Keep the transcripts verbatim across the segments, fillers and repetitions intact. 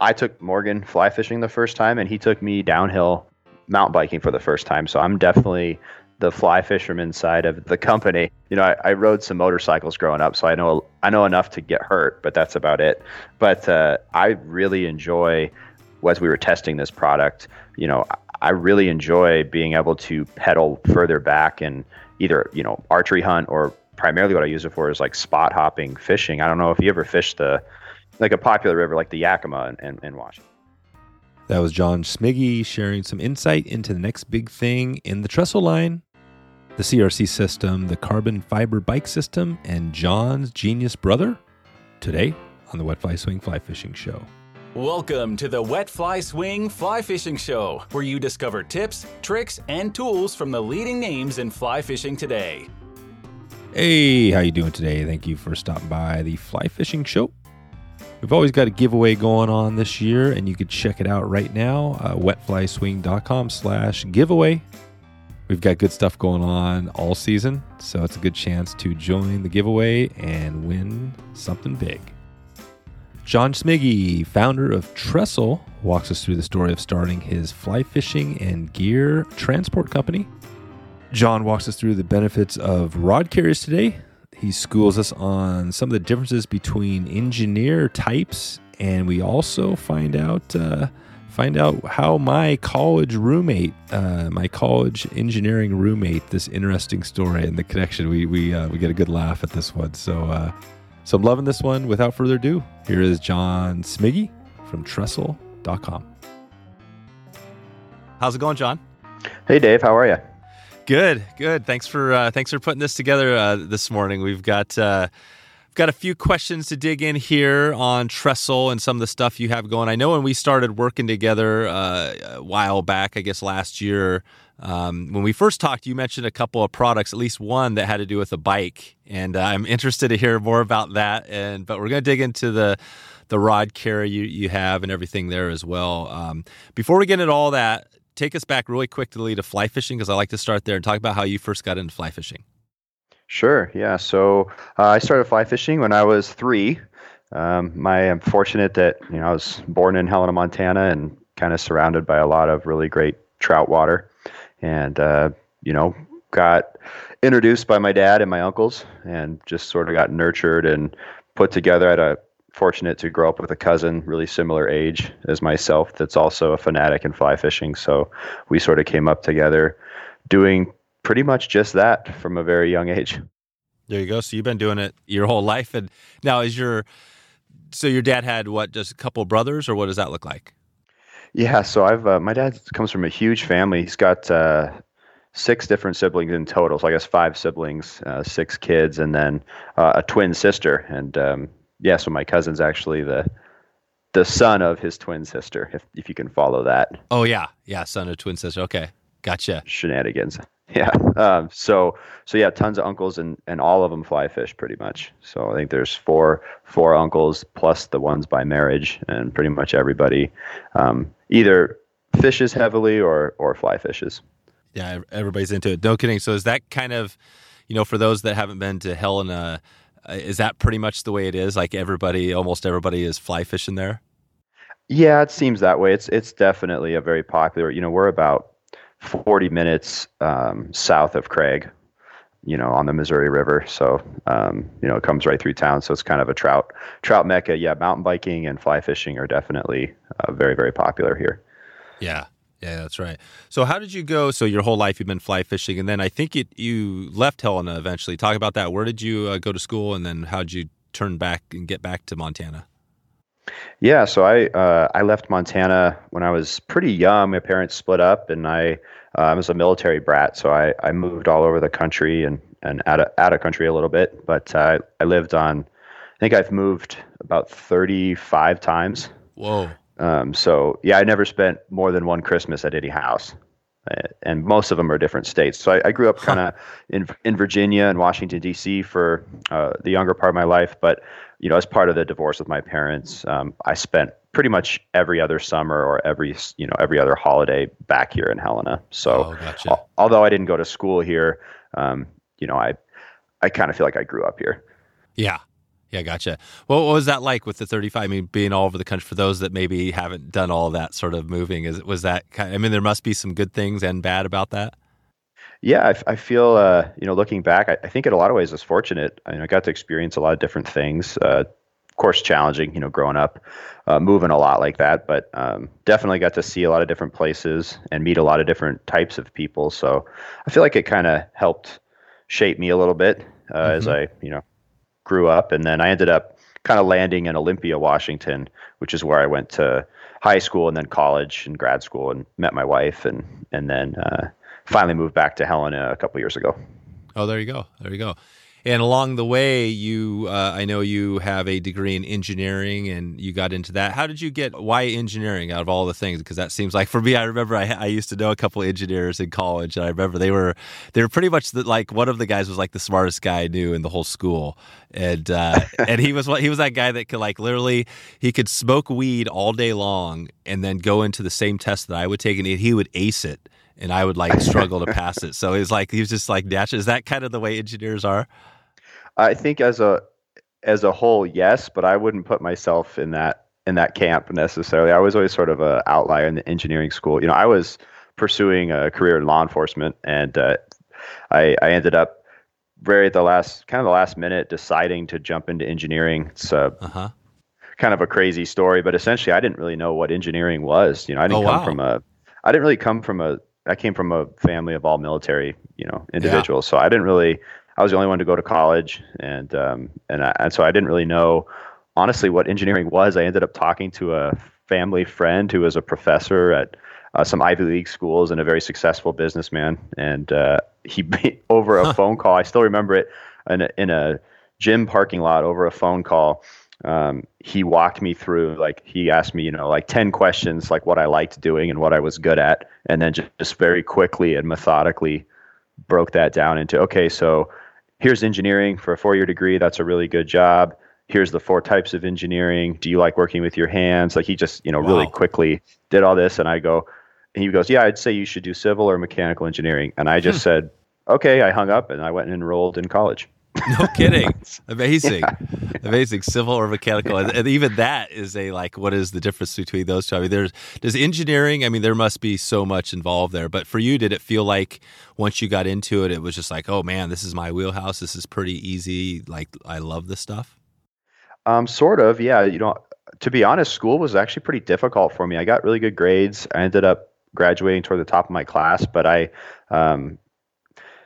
I took Morgan fly fishing the first time, and he took me downhill mountain biking for the first time. So I'm definitely the fly fisherman side of the company. You know, I, I rode some motorcycles growing up, so I know I know enough to get hurt, but that's about it. But uh, I really enjoy, as we were testing this product, you know, I really enjoy being able to pedal further back and either, you know, archery hunt, or primarily what I use it for is like spot hopping fishing. I don't know if you ever fished the, like a popular river like the Yakima in, in Washington. That was John Smigaj sharing some insight into the next big thing in the Trxstle line, the C R C system, the carbon fiber bike system, and John's genius brother, today on the Wet Fly Swing Fly Fishing Show. Welcome to the Wet Fly Swing Fly Fishing Show, where you discover tips, tricks, and tools from the leading names in fly fishing today. Hey, how you doing today? Thank you for stopping by the Fly Fishing Show. We've always got a giveaway going on this year, and you can check it out right now, uh, wetflyswing.com slash giveaway. We've got good stuff going on all season, so it's a good chance to join the giveaway and win something big. John Smigaj, founder of Trxstle, walks us through the story of starting his fly fishing and gear transport company. John walks us through the benefits of rod carriers today. He schools us on some of the differences between engineer types, and we also find out uh, find out how my college roommate, uh, my college engineering roommate, this interesting story and the connection. We we uh, we get a good laugh at this one, so. Uh, So I'm loving this one. Without further ado, here is John Smigaj from Trxstle dot com. How's it going, John? Hey, Dave. How are you? Good, good. Thanks for uh, thanks for putting this together uh, this morning. We've got uh, we've got a few questions to dig in here on Trxstle and some of the stuff you have going. I know when we started working together uh, a while back, I guess last year. Um, when we first talked, you mentioned a couple of products, at least one that had to do with a bike, and uh, I'm interested to hear more about that. And but we're going to dig into the the rod carrier you, you have and everything there as well. Um, before we get into all that, take us back really quickly to fly fishing, because I like to start there and talk about how you first got into fly fishing. Sure, yeah. So uh, I started fly fishing when I was three. Um, my, I'm fortunate that you know I was born in Helena, Montana, and kind of surrounded by a lot of really great trout water. And, uh, you know, got introduced by my dad and my uncles and just sort of got nurtured and put together. I had a fortunate to grow up with a cousin really similar age as myself that's also a fanatic in fly fishing. So we sort of came up together doing pretty much just that from a very young age. There you go. So you've been doing it your whole life. And now is your, so your dad had what, just a couple brothers, or what does that look like? Yeah, so I've uh, my dad comes from a huge family. He's got uh, six different siblings in total. So I guess five siblings, uh, six kids, and then uh, a twin sister. And um, yeah, so my cousin's actually the the son of his twin sister, if if you can follow that. Oh yeah, yeah, son of twin sister. Okay, gotcha. Shenanigans. Yeah. Um, so so yeah, tons of uncles, and and all of them fly fish pretty much. So I think there's four four uncles plus the ones by marriage, and pretty much everybody um, either fishes heavily or or fly fishes. Yeah, everybody's into it. No kidding. So is that kind of, you know, for those that haven't been to Helena, is that pretty much the way it is? Like everybody, almost everybody is fly fishing there? Yeah, it seems that way. It's it's definitely a very popular. You know, we're about forty minutes um, south of Craig, you know, on the Missouri River. So, um, you know, it comes right through town. So it's kind of a trout trout mecca. Yeah, mountain biking and fly fishing are definitely uh, very, very popular here. Yeah, yeah, that's right. So how did you go? So your whole life you've been fly fishing, and then I think it, you left Helena eventually. Talk about that. Where did you uh, go to school, and then how did you turn back and get back to Montana? Yeah, so I uh, I left Montana when I was pretty young. My parents split up, and I uh, I was a military brat, so I, I moved all over the country and, and out of out of country a little bit. But uh, I lived on, I think I've moved about thirty-five times. Whoa! Um, so yeah, I never spent more than one Christmas at any house, and most of them are different states. So I, I grew up kind of in in Virginia and Washington D C for uh, the younger part of my life, but. You know, as part of the divorce with my parents, um, I spent pretty much every other summer or every, you know, every other holiday back here in Helena. So, oh, gotcha. al- although I didn't go to school here, um, you know, I, I kind of feel like I grew up here. Yeah. Yeah, gotcha. Well, what was that like with the thirty-five? I mean, being all over the country, for those that maybe haven't done all that sort of moving, is was that kind of, I mean, there must be some good things and bad about that. Yeah, I, I feel, uh, you know, looking back, I, I think in a lot of ways I was fortunate. I mean, I got to experience a lot of different things. Uh, of course, challenging, you know, growing up, uh, moving a lot like that, but um, definitely got to see a lot of different places and meet a lot of different types of people. So I feel like it kind of helped shape me a little bit uh, mm-hmm. as I, you know, grew up. And then I ended up kind of landing in Olympia, Washington, which is where I went to high school and then college and grad school and met my wife and, and then, uh, finally moved back to Helena a couple of years ago. Oh, there you go. There you go. And along the way, you, uh, I know you have a degree in engineering and you got into that. How did you get, why engineering out of all the things? Because that seems like, for me, I remember I, I used to know a couple of engineers in college, and I remember they were, they were pretty much the, like, one of the guys was like the smartest guy I knew in the whole school. And, uh, and he was, he was that guy that could, like, literally, he could smoke weed all day long and then go into the same test that I would take and he would ace it. And I would like struggle to pass it. So it's like, he was just like natural. Is that kind of the way engineers are? I think as a, as a whole, yes, but I wouldn't put myself in that, in that camp necessarily. I was always sort of a outlier in the engineering school. You know, I was pursuing a career in law enforcement, and uh, I, I ended up very at the last, kind of the last minute deciding to jump into engineering. It's uh, uh-huh. kind of a crazy story, but essentially I didn't really know what engineering was. You know, I didn't oh, come wow. from a, I didn't really come from a, I came from a family of all military, you know, individuals. Yeah. So I didn't really, I was the only one to go to college. And, um, and I, and so I didn't really know, honestly, what engineering was. I ended up talking to a family friend who was a professor at uh, some Ivy League schools and a very successful businessman. And, uh, he, over a huh. phone call, I still remember it, in a, in a gym parking lot over a phone call. Um, he walked me through, like, he asked me, you know, like ten questions, like what I liked doing and what I was good at. And then just, just very quickly and methodically broke that down into, okay, so here's engineering for a four-year degree. That's a really good job. Here's the four types of engineering. Do you like working with your hands? Like, he just, you know, wow. really quickly did all this. And I go, and he goes, yeah, I'd say you should do civil or mechanical engineering. And I just hmm. said, okay, I hung up and I went and enrolled in college. No kidding. Amazing. Yeah. Amazing. Civil or mechanical. Yeah. And, and even that is a, like, what is the difference between those two? I mean, there's, there's engineering. I mean, there must be so much involved there. But for you, did it feel like once you got into it, it was just like, oh man, this is my wheelhouse. This is pretty easy. Like, I love this stuff. Um, sort of. Yeah. You know, to be honest, school was actually pretty difficult for me. I got really good grades. I ended up graduating toward the top of my class, but I, um,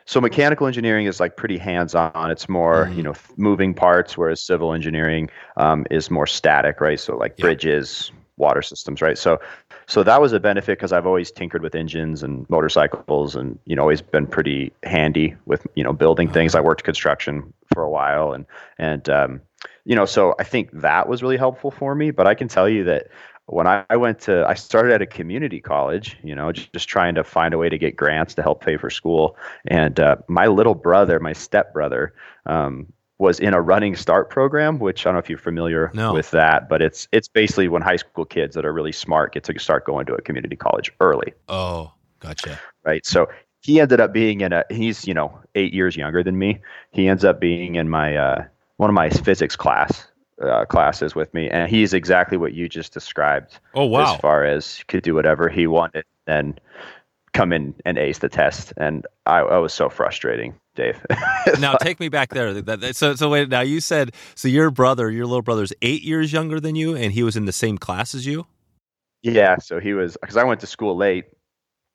so mechanical engineering is like pretty hands-on. It's more, mm-hmm. you know, moving parts, whereas civil engineering um, is more static, right? So like yeah. bridges, water systems, right? So, so that was a benefit because I've always tinkered with engines and motorcycles, and, you know, always been pretty handy with, you know, building things. I worked construction for a while, and and um, you know, so I think that was really helpful for me. But I can tell you that when I went to, I started at a community college, you know, just, just trying to find a way to get grants to help pay for school. And uh, my little brother, my stepbrother, um, was in a running start program, which I don't know if you're familiar no. with that, but it's it's basically when high school kids that are really smart get to start going to a community college early. Oh, gotcha. Right. So he ended up being in a, he's, you know, eight years younger than me. He ends up being in my, uh, one of my physics class. Uh, classes with me, and he's exactly what you just described. Oh wow! As far as could do whatever he wanted and come in and ace the test, and I, I was so frustrating, Dave. Now take me back there. That, that, so so wait. Now you said so your brother, your little brother's eight years younger than you, and he was in the same class as you. Yeah. So he was, because I went to school late,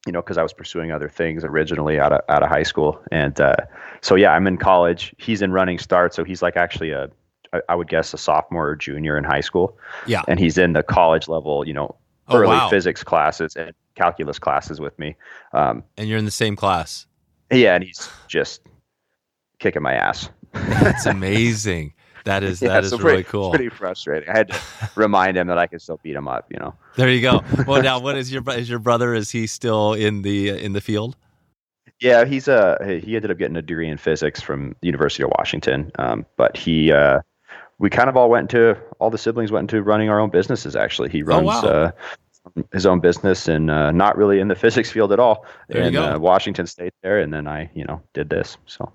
you know, because I was pursuing other things originally out of out of high school, and uh, so yeah, I'm in college. He's in running start, so he's like actually a I would guess a sophomore or junior in high school. Yeah. And he's in the college level, you know, early oh, wow. physics classes and calculus classes with me. Um, and you're in the same class. Yeah. And he's just kicking my ass. That's amazing. That is, yeah, that is so pretty, really cool. It's pretty frustrating. I had to remind him that I could still beat him up, you know? There you go. Well, now what is your, is your brother, is he still in the, in the field? Yeah. He's a, uh, he ended up getting a degree in physics from the University of Washington. Um, but he, uh, we kind of all went into, all the siblings went into running our own businesses, actually. He runs oh, wow. uh, his own business and uh, not really in the physics field at all there in uh, Washington State there. And then I, you know, did this. So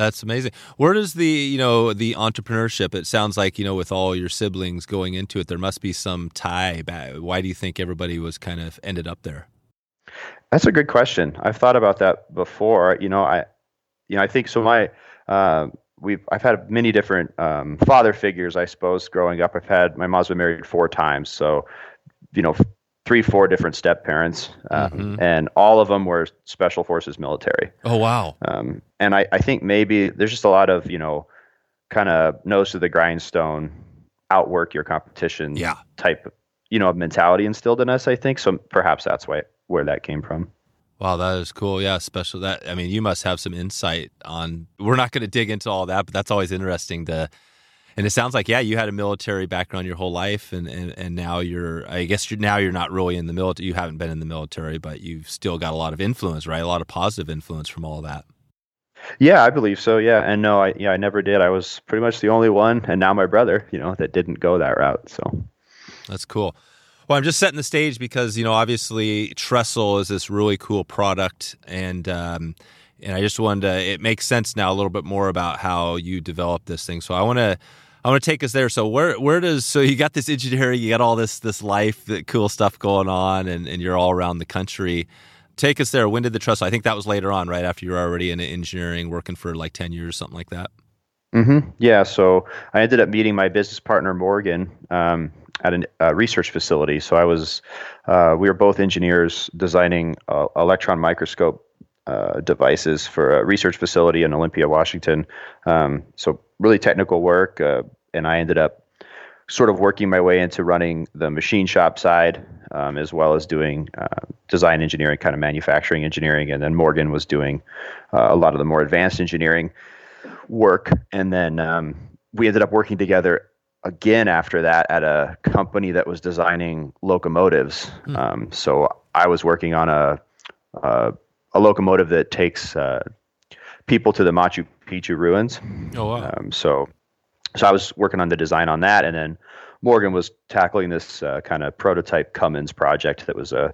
That's amazing. Where does the, you know, the entrepreneurship, it sounds like, you know, with all your siblings going into it, there must be some tie back. Why do you think everybody was kind of ended up there? That's a good question. I've thought about that before. You know, I, you know, I think so. My, uh, we've, I've had many different um, father figures, I suppose, growing up. I've had, my mom's been married four times. So, you know, three, four different step parents. Um, mm-hmm. And all of them were special forces military. Oh, wow. Um, and I, I think maybe there's just a lot of, you know, kind of nose to the grindstone, outwork your competition yeah. type, you know, of mentality instilled in us, I think. So perhaps that's why, where that came from. Wow, that is cool. Yeah, special. That, I mean, you must have some insight on, we're not going to dig into all that, but that's always interesting to, and it sounds like, yeah, you had a military background your whole life, and, and, and now you're, I guess you're, now you're not really in the military, you haven't been in the military, but you've still got a lot of influence, right? A lot of positive influence from all that. Yeah, I believe so. Yeah. And no, I, yeah, I never did. I was pretty much the only one, and now my brother, you know, that didn't go that route. So that's cool. Well, I'm just setting the stage because, you know, obviously Trxstle is this really cool product, and um, and I just wanted to, it makes sense now a little bit more about how you developed this thing. So I want to I want to take us there. So where where does, so you got this engineering, you got all this this life, the cool stuff going on, and, and you're all around the country. Take us there. When did the Trxstle? I think that was later on, right after you were already in engineering, working for like ten years, something like that. Mm-hmm. Yeah. So I ended up meeting my business partner Morgan. Um, at a uh, research facility. So I was, uh, we were both engineers designing uh, electron microscope uh, devices for a research facility in Olympia, Washington. Um, so really technical work. Uh, and I ended up sort of working my way into running the machine shop side, um, as well as doing uh, design engineering, kind of manufacturing engineering. And then Morgan was doing uh, a lot of the more advanced engineering work. And then um, we ended up working together again after that at a company that was designing locomotives. Mm. Um, so I was working on a, uh, a locomotive that takes uh, people to the Machu Picchu ruins. Oh, wow. Um, so, so I was working on the design on that. And then Morgan was tackling this uh, kind of prototype Cummins project that was a,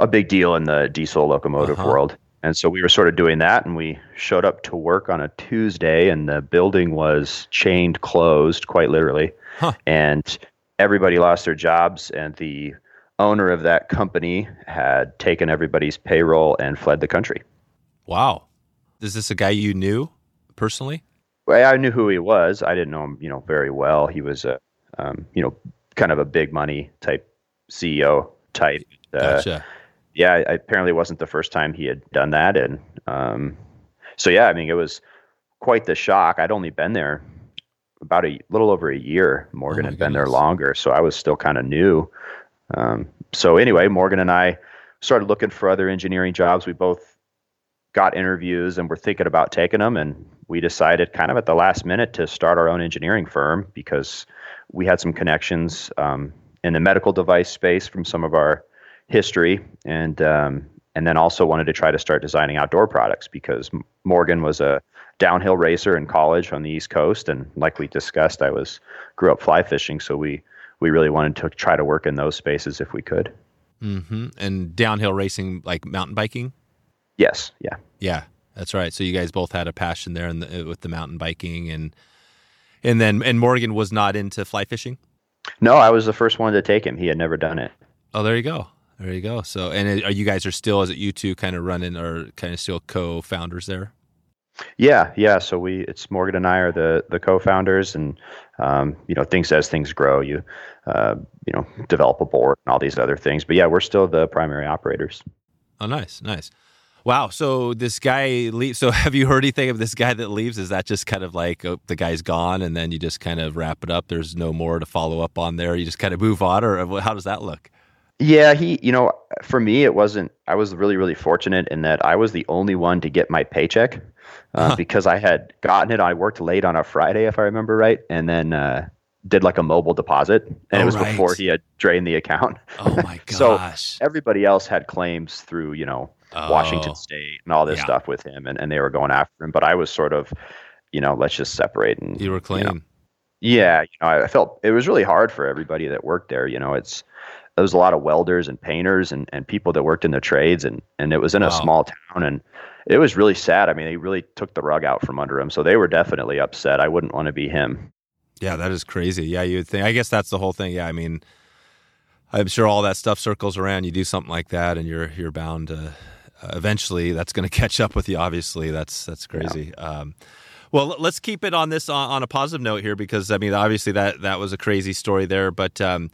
a big deal in the diesel locomotive uh-huh. world. And so we were sort of doing that, and we showed up to work on a Tuesday, and the building was chained closed, quite literally. Huh. And everybody lost their jobs, and the owner of that company had taken everybody's payroll and fled the country. Wow. Is this a guy you knew personally? Well, I knew who he was. I didn't know him, you know, very well. He was a, um, you know, kind of a big money type C E O type. Uh, gotcha. Yeah, I, apparently it wasn't the first time he had done that. And um, so, yeah, I mean, it was quite the shock. I'd only been there about a little over a year. Morgan oh had been goodness. there longer, so I was still kind of new. Um, so anyway, Morgan and I started looking for other engineering jobs. We both got interviews and were thinking about taking them. And we decided kind of at the last minute to start our own engineering firm because we had some connections um, in the medical device space from some of our history, and um, and then also wanted to try to start designing outdoor products because Morgan was a downhill racer in college on the East Coast, and like we discussed, I was grew up fly fishing, so we we really wanted to try to work in those spaces if we could. Mm-hmm. And downhill racing, like mountain biking? Yes. Yeah. Yeah, that's right. So you guys both had a passion there in the, with the mountain biking, and and then and Morgan was not into fly fishing? No, I was the first one to take him. He had never done it. Oh, there you go. There you go. So, and are you guys are still, is it you two kind of running or kind of still co-founders there? Yeah. Yeah. So we, it's Morgan and I are the, the co-founders, and, um, you know, things, as things grow, you, uh, you know, develop a board and all these other things, but yeah, we're still the primary operators. Oh, nice. Nice. Wow. So this guy leaves. So have you heard anything of this guy that leaves? Is that just kind of like oh, the guy's gone and then you just kind of wrap it up? There's no more to follow up on there. You just kind of move on, or how does that look? Yeah, he, you know, for me, it wasn't, I was really, really fortunate in that I was the only one to get my paycheck uh, huh. because I had gotten it. I worked late on a Friday, if I remember right, and then uh, did like a mobile deposit. And oh, it was right. before he had drained the account. Oh my gosh. So everybody else had claims through, you know, oh. Washington State and all this yeah. stuff with him, and, and they were going after him. But I was sort of, you know, let's just separate. And, you were claiming. You know, yeah. You know, I felt it was really hard for everybody that worked there. You know, it's there was a lot of welders and painters and, and people that worked in their trades. And, and it was in a wow. small town, and it was really sad. I mean, they really took the rug out from under him. So they were definitely upset. I wouldn't want to be him. Yeah, that is crazy. Yeah, you would think. I guess that's the whole thing. Yeah, I mean, I'm sure all that stuff circles around. You do something like that, and you're you're bound to uh, eventually. That's going to catch up with you. Obviously, that's that's crazy. Yeah. Um, well, let's keep it on this on, on a positive note here, because I mean, obviously that that was a crazy story there. But um,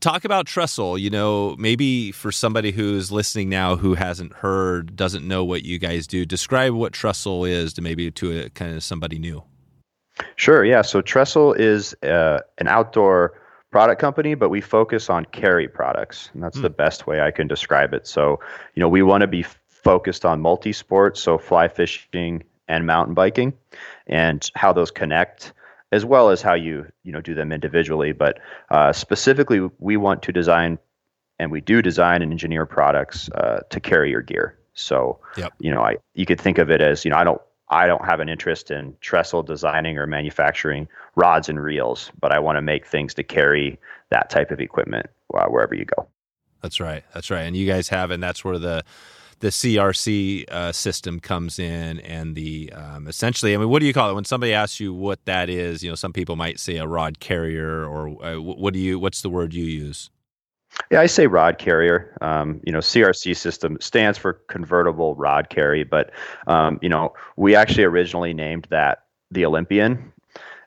talk about Trxstle. You know, maybe for somebody who's listening now who hasn't heard, doesn't know what you guys do, describe what Trxstle is to maybe to a, kind of somebody new. Sure. Yeah. So Trxstle is uh, an outdoor product company, but we focus on carry products, and that's mm. the best way I can describe it. So, you know, we want to be f- focused on multi-sports, so fly fishing and mountain biking, and how those connect, as well as how you, you know, do them individually. But uh, specifically, we want to design, and we do design and engineer products uh, to carry your gear. So, yep. you know, I you could think of it as, you know, I don't. I don't have an interest in Trxstle designing or manufacturing rods and reels, but I want to make things to carry that type of equipment uh, wherever you go. That's right. That's right. And you guys have, and that's where the the C R C uh, system comes in, and the um, essentially, I mean, what do you call it? When somebody asks you what that is, you know, some people might say a rod carrier, or uh, what do you, what's the word you use? Yeah, I say rod carrier. Um, you know, C R C system stands for convertible rod carry, but um, you know, we actually originally named that the Olympian,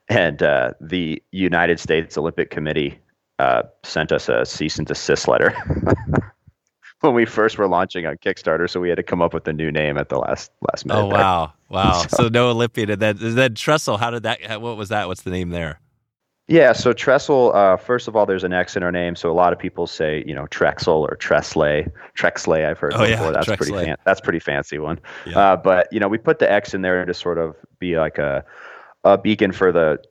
and uh, the United States Olympic Committee uh, sent us a cease and desist letter when we first were launching on Kickstarter, so we had to come up with a new name at the last last minute. Oh wow, wow! so, so no Olympian, and then then Trxstle. How did that? What was that? What's the name there? Yeah, so Trxstle, uh, first of all, there's an X in our name, so a lot of people say, you know, Trxstle or Trxstle. Trxstle, I've heard oh, before. Yeah, that's Trxstle. pretty fan- that's pretty fancy one. Yeah. Uh, but you know, we put the X in there to sort of be like a a beacon for the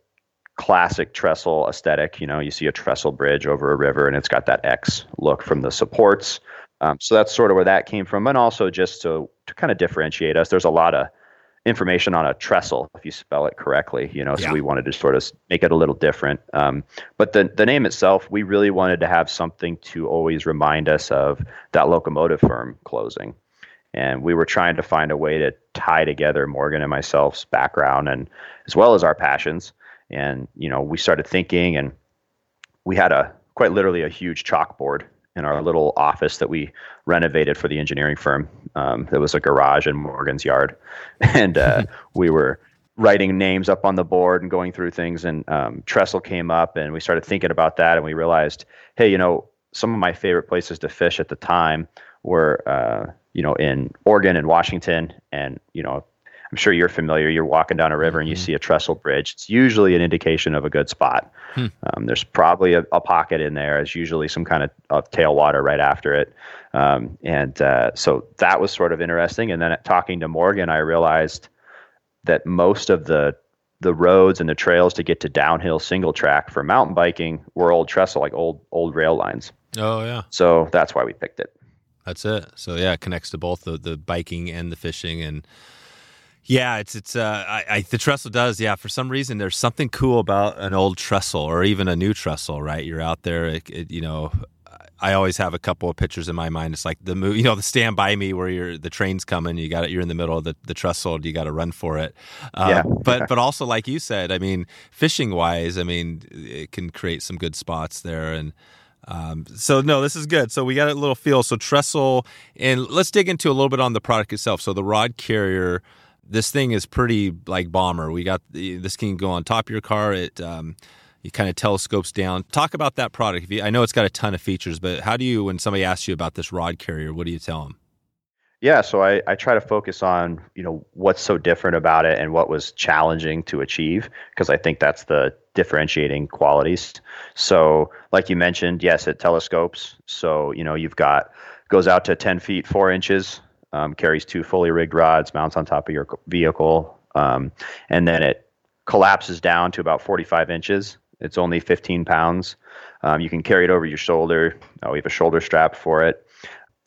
classic Trxstle aesthetic. You know, you see a Trxstle bridge over a river, and it's got that X look from the supports. Um, so that's sort of where that came from, and also just to to kind of differentiate us. There's a lot of information on a Trxstle if you spell it correctly, you know, so yeah. we wanted to sort of make it a little different. Um, but the the name itself, we really wanted to have something to always remind us of that locomotive firm closing. And we were trying to find a way to tie together Morgan and myself's background, and as well as our passions. And, you know, we started thinking, and we had a quite literally a huge chalkboard in our little office that we renovated for the engineering firm. Um, there was a garage in Morgan's yard, and uh, we were writing names up on the board and going through things. And um, Trxstle came up, and we started thinking about that. And we realized, hey, you know, some of my favorite places to fish at the time were, uh, you know, in Oregon and Washington. And, you know, I'm sure you're familiar. You're walking down a river, and you mm-hmm. see a Trxstle bridge. It's usually an indication of a good spot. Hmm. Um, there's probably a, a pocket in there. There's usually some kind of, of tailwater right after it. Um, and uh, so that was sort of interesting. And then at talking to Morgan, I realized that most of the the roads and the trails to get to downhill single track for mountain biking were old Trxstle, like old old rail lines. Oh, yeah. So that's why we picked it. That's it. So, yeah, it connects to both the, the biking and the fishing, and yeah, it's it's uh, I, I, the Trxstle does. Yeah, for some reason, there's something cool about an old Trxstle or even a new Trxstle, right? You're out there, it, it, you know. I always have a couple of pictures in my mind. It's like the movie, you know, the Stand By Me, where you're the train's coming, you got it, you're in the middle of the, the Trxstle, you got to run for it. Um, yeah. But but also, like you said, I mean, fishing wise, I mean, it can create some good spots there. And Um, so no, this is good. So we got a little feel. So Trxstle, and let's dig into a little bit on the product itself. So the rod carrier. This thing is pretty like bomber. We got this can go on top of your car. It um, it kind of telescopes down. Talk about that product. If you, I know it's got a ton of features, but how do you, when somebody asks you about this rod carrier, what do you tell them? Yeah, so I, I try to focus on, you know, what's so different about it and what was challenging to achieve, because I think that's the differentiating qualities. So like you mentioned, yes, it telescopes. So, you know, you've got goes out to ten feet, four inches. Um, carries two fully rigged rods, mounts on top of your vehicle, um, and then it collapses down to about forty-five inches. It's only fifteen pounds. Um, you can carry it over your shoulder. Uh, we have a shoulder strap for it.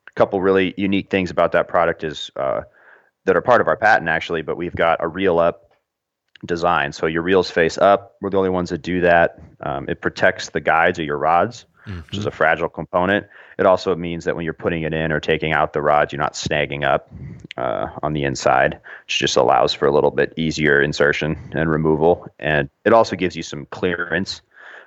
A couple really unique things about that product is uh, that are part of our patent, actually, but we've got a reel up design. So your reels face up. We're the only ones that do that. Um, it protects the guides of your rods, mm-hmm. which is a fragile component. It also means that when you're putting it in or taking out the rods, you're not snagging up uh, on the inside, which just allows for a little bit easier insertion and removal. And it also gives you some clearance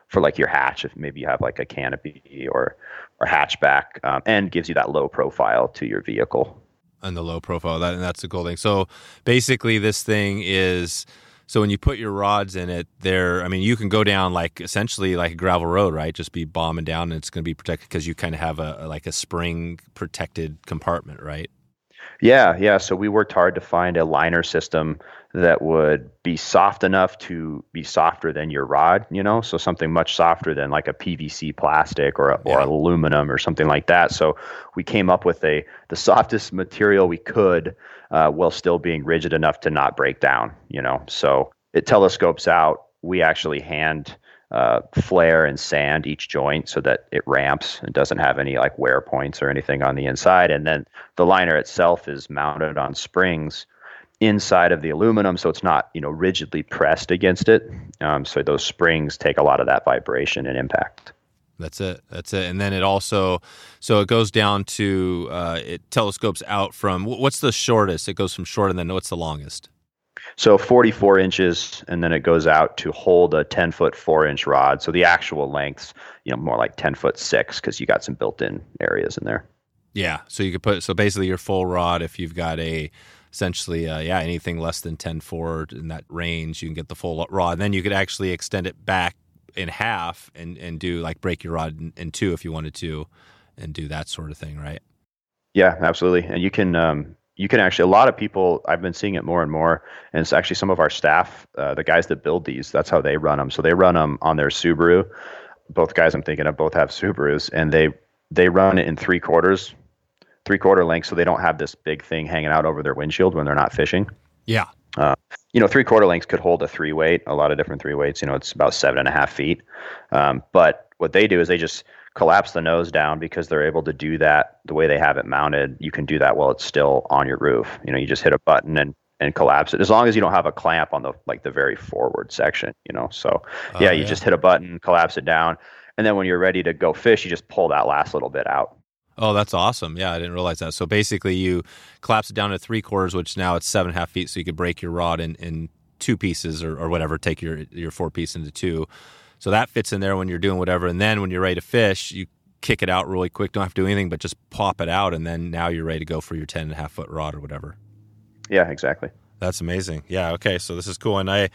for like your hatch, if maybe you have like a canopy or, or hatchback, um, and gives you that low profile to your vehicle. And the low profile, that and that's the cool thing. So basically this thing is, so when you put your rods in it, they're, I mean, you can go down like essentially like a gravel road, right? Just be bombing down and it's going to be protected because you kind of have a like a spring protected compartment, right? Yeah, yeah. So we worked hard to find a liner system that would be soft enough to be softer than your rod, you know, so something much softer than like a P V C plastic or a, yeah. or aluminum or something like that. So we came up with a the softest material we could uh, while still being rigid enough to not break down, you know. So it telescopes out. We actually hand uh, flare and sand each joint so that it ramps and doesn't have any like wear points or anything on the inside. And then the liner itself is mounted on springs inside of the aluminum, so it's not, you know, rigidly pressed against it. Um, so those springs take a lot of that vibration and impact. That's it. That's it. And then it also, so it goes down to, uh, it telescopes out from, what's the shortest? It goes from short, and then what's the longest? So forty-four inches, and then it goes out to hold a ten foot, four inch rod. So the actual length's, you know, more like ten foot six, because you got some built-in areas in there. Yeah. So you could put, so basically your full rod, if you've got a, essentially, uh, yeah, anything less than ten four in that range, you can get the full rod. And then you could actually extend it back in half and, and do like break your rod in, in two if you wanted to and do that sort of thing, right? Yeah, absolutely. And you can um, you can actually, a lot of people, I've been seeing it more and more, and it's actually some of our staff, uh, the guys that build these, that's how they run them. So they run them on their Subaru. Both guys I'm thinking of both have Subarus, and they they run it in three quarters. Three-quarter length, so they don't have this big thing hanging out over their windshield when they're not fishing. Yeah. Uh, you know, three-quarter lengths could hold a three-weight, a lot of different three-weights. You know, it's about seven and a half feet. Um, but what they do is they just collapse the nose down because they're able to do that the way they have it mounted. You can do that while it's still on your roof. You know, you just hit a button and, and collapse it, as long as you don't have a clamp on the like the very forward section, you know. So, uh, yeah, you yeah. just hit a button, collapse it down, and then when you're ready to go fish, you just pull that last little bit out. Oh, that's awesome. Yeah, I didn't realize that. So basically you collapse it down to three quarters, which now it's seven and a half feet. So you could break your rod in, in two pieces or, or whatever, take your, your four piece into two. So that fits in there when you're doing whatever. And then when you're ready to fish, you kick it out really quick. Don't have to do anything, but just pop it out. And then now you're ready to go for your ten and a half foot rod or whatever. Yeah, exactly. That's amazing. Yeah. Okay. So this is cool. And I,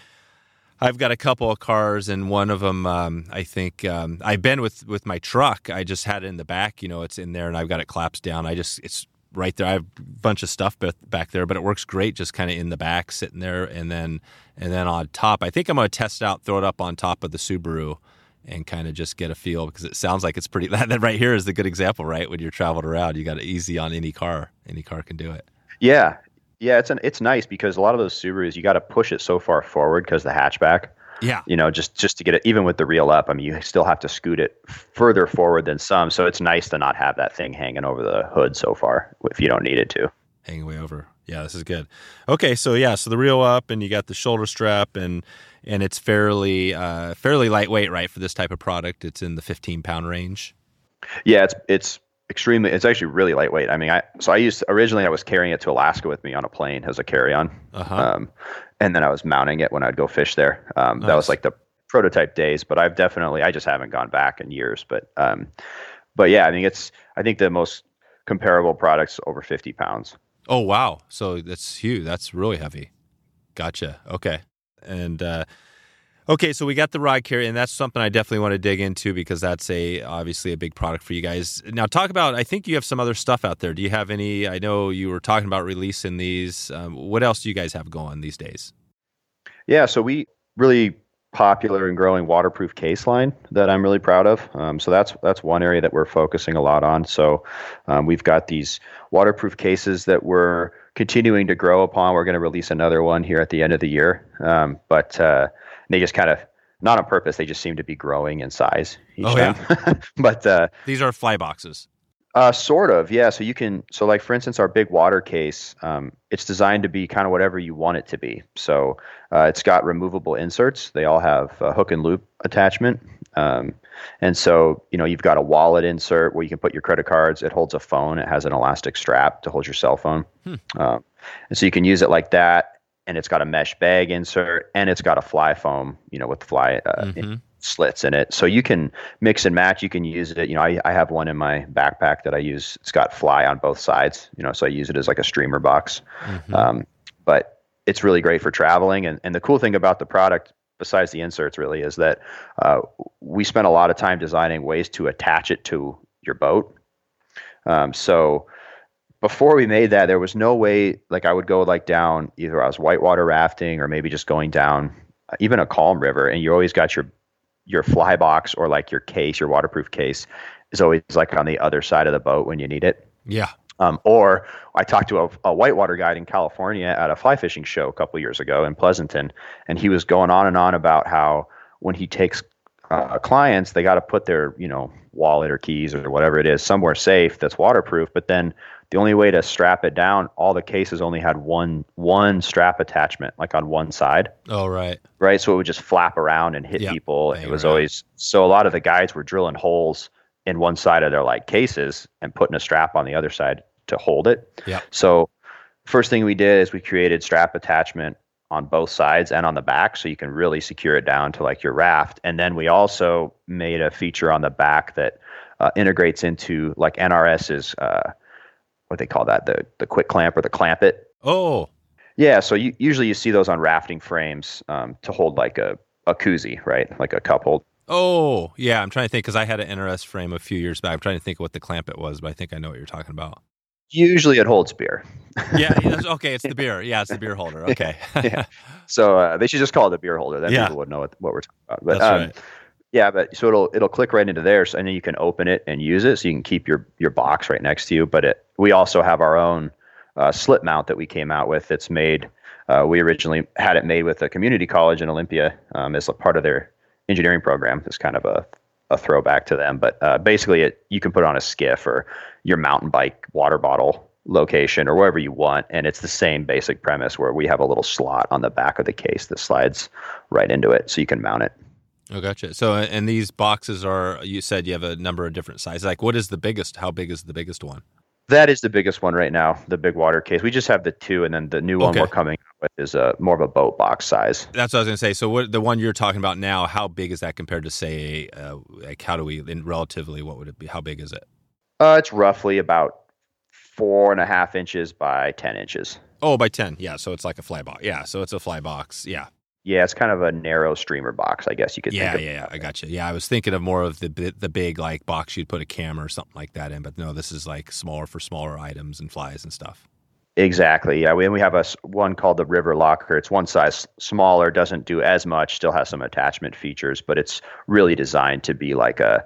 I've got a couple of cars, and one of them, um, I think, um, I've been with, with my truck. I just had it in the back, you know, it's in there, and I've got it collapsed down. I just, it's right there. I have a bunch of stuff back there, but it works great just kind of in the back, sitting there, and then and then on top. I think I'm going to test it out, throw it up on top of the Subaru, and kind of just get a feel, because it sounds like it's pretty, that right here is the good example, right? When you're traveled around, you got it easy on any car. Any car can do it. Yeah. Yeah, it's an it's nice because a lot of those Subarus, you got to push it so far forward because the hatchback. Yeah, you know, just just to get it, even with the reel up, I mean, you still have to scoot it further forward than some. So it's nice to not have that thing hanging over the hood so far if you don't need it to. Hanging way over. Yeah, this is good. Okay, so yeah, so the reel up, and you got the shoulder strap, and and it's fairly uh, fairly lightweight, right, for this type of product. It's in the fifteen pound range. Yeah, it's it's. Extremely, it's actually really lightweight. I mean, I so I used to, originally I was carrying it to Alaska with me on a plane as a carry-on, uh-huh. um, and then I was mounting it when I'd go fish there. Um, nice. That was like the prototype days, but I've definitely I just haven't gone back in years. But um, but yeah, I mean, it's I think the most comparable product's over fifty pounds. Oh wow, so that's huge. That's really heavy. Gotcha. Okay, and. Uh, Okay, so we got the rod carry, and that's something I definitely want to dig into because that's a obviously a big product for you guys. Now, talk about, I think you have some other stuff out there. Do you have any, I know you were talking about releasing these. Um, what else do you guys have going these days? Yeah, so we really popular and growing waterproof case line that I'm really proud of. Um, so that's that's one area that we're focusing a lot on. So um, we've got these waterproof cases that we're continuing to grow upon. We're going to release another one here at the end of the year. Um, but... Uh, They just kind of, not on purpose, they just seem to be growing in size each oh, time. Yeah. but uh, these are fly boxes. Uh, sort of, yeah. So you can, so like for instance, our Big Water Case, um, it's designed to be kind of whatever you want it to be. So uh, it's got removable inserts. They all have a hook and loop attachment. Um, and so, you know, you've got a wallet insert where you can put your credit cards. It holds a phone. It has an elastic strap to hold your cell phone. Hmm. Um, and so you can use it like that. And it's got a mesh bag insert, and it's got a fly foam, you know, with fly uh, mm-hmm. in, slits in it. So you can mix and match. You can use it. You know, I, I have one in my backpack that I use. It's got fly on both sides, you know, so I use it as like a streamer box. Mm-hmm. Um, but it's really great for traveling. And, and the cool thing about the product, besides the inserts really, is that uh, we spent a lot of time designing ways to attach it to your boat. Um, so before we made that, there was no way, like I would go like down, either I was whitewater rafting or maybe just going down even a calm river, and you always got your, your fly box or like your case, your waterproof case is always like on the other side of the boat when you need it. Yeah. Um, or I talked to a, a whitewater guide in California at a fly fishing show a couple of years ago in Pleasanton, and he was going on and on about how when he takes Uh, clients, they got to put their, you know, wallet or keys or whatever it is somewhere safe that's waterproof. But then the only way to strap it down, all the cases only had one one strap attachment, like on one side. Oh, right. Right. So it would just flap around and hit yep. people. Dang, it was right. always so a lot of the guides were drilling holes in one side of their like cases and putting a strap on the other side to hold it. Yeah. So first thing we did is we created strap attachment on both sides and on the back, so you can really secure it down to like your raft. And then we also made a feature on the back that uh, integrates into like N R S's uh, what they call that, the the quick clamp or the ClampIt. Oh, yeah. So you, usually you see those on rafting frames um, to hold like a a koozie, right? Like a cup hold. Oh, yeah. I'm trying to think because I had an N R S frame a few years back. I'm trying to think of what the ClampIt was, but I think I know what you're talking about. Usually it holds beer. yeah. Okay. It's the beer. Yeah. It's the beer holder. Okay. yeah. So uh, they should just call it the beer holder. Then yeah. people would know what, what we're talking about. But That's um, right. yeah, but so it'll, it'll click right into there. So and then you can open it and use it. So you can keep your, your box right next to you. But it, we also have our own uh, slip mount that we came out with. It's made, uh, we originally had it made with a community college in Olympia um, as a part of their engineering program. It's kind of a a throwback to them, but uh, basically it, you can put on a skiff or your mountain bike water bottle location or wherever you want. And it's the same basic premise where we have a little slot on the back of the case that slides right into it so you can mount it. Oh, gotcha. So, and these boxes are, you said you have a number of different sizes. Like what is the biggest, how big is the biggest one? That is the biggest one right now, the Big Water Case. We just have the two, and then the new okay. one we're coming out with is a, more of a boat box size. That's what I was going to say. So what, the one you're talking about now, how big is that compared to, say, uh, like how do we, in relatively, what would it be? How big is it? Uh, it's roughly about four and a half inches by ten inches. Oh, by ten. Yeah, so it's like a fly box. Yeah, so it's a fly box. Yeah. Yeah, it's kind of a narrow streamer box, I guess you could yeah, think of. Yeah, yeah, I got you. Yeah, I was thinking of more of the the big like box you'd put a camera or something like that in, but no, this is like smaller for smaller items and flies and stuff. Exactly. Yeah, we we have a one called the River Locker. It's one size smaller, doesn't do as much, still has some attachment features, but it's really designed to be like a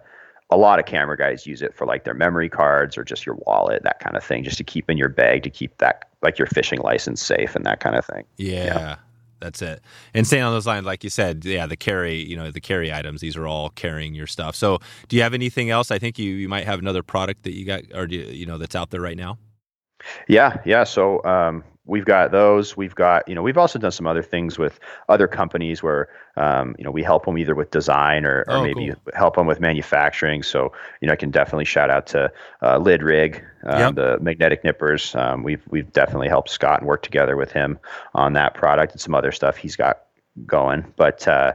a lot of camera guys use it for like their memory cards or just your wallet, that kind of thing, just to keep in your bag to keep that like your fishing license safe and that kind of thing. Yeah. yeah. That's it. And staying on those lines, like you said, yeah, the carry, you know, the carry items, these are all carrying your stuff. So do you have anything else? I think you, you might have another product that you got, or do you, you know, that's out there right now. Yeah. Yeah. So, um, we've got those, we've got, you know, we've also done some other things with other companies where, um, you know, we help them either with design or, or oh, maybe cool. help them with manufacturing. So, you know, I can definitely shout out to, uh, Lid Rig, um, yep. the magnetic nippers. Um, we've, we've definitely helped Scott and worked together with him on that product and some other stuff he's got going. But, uh,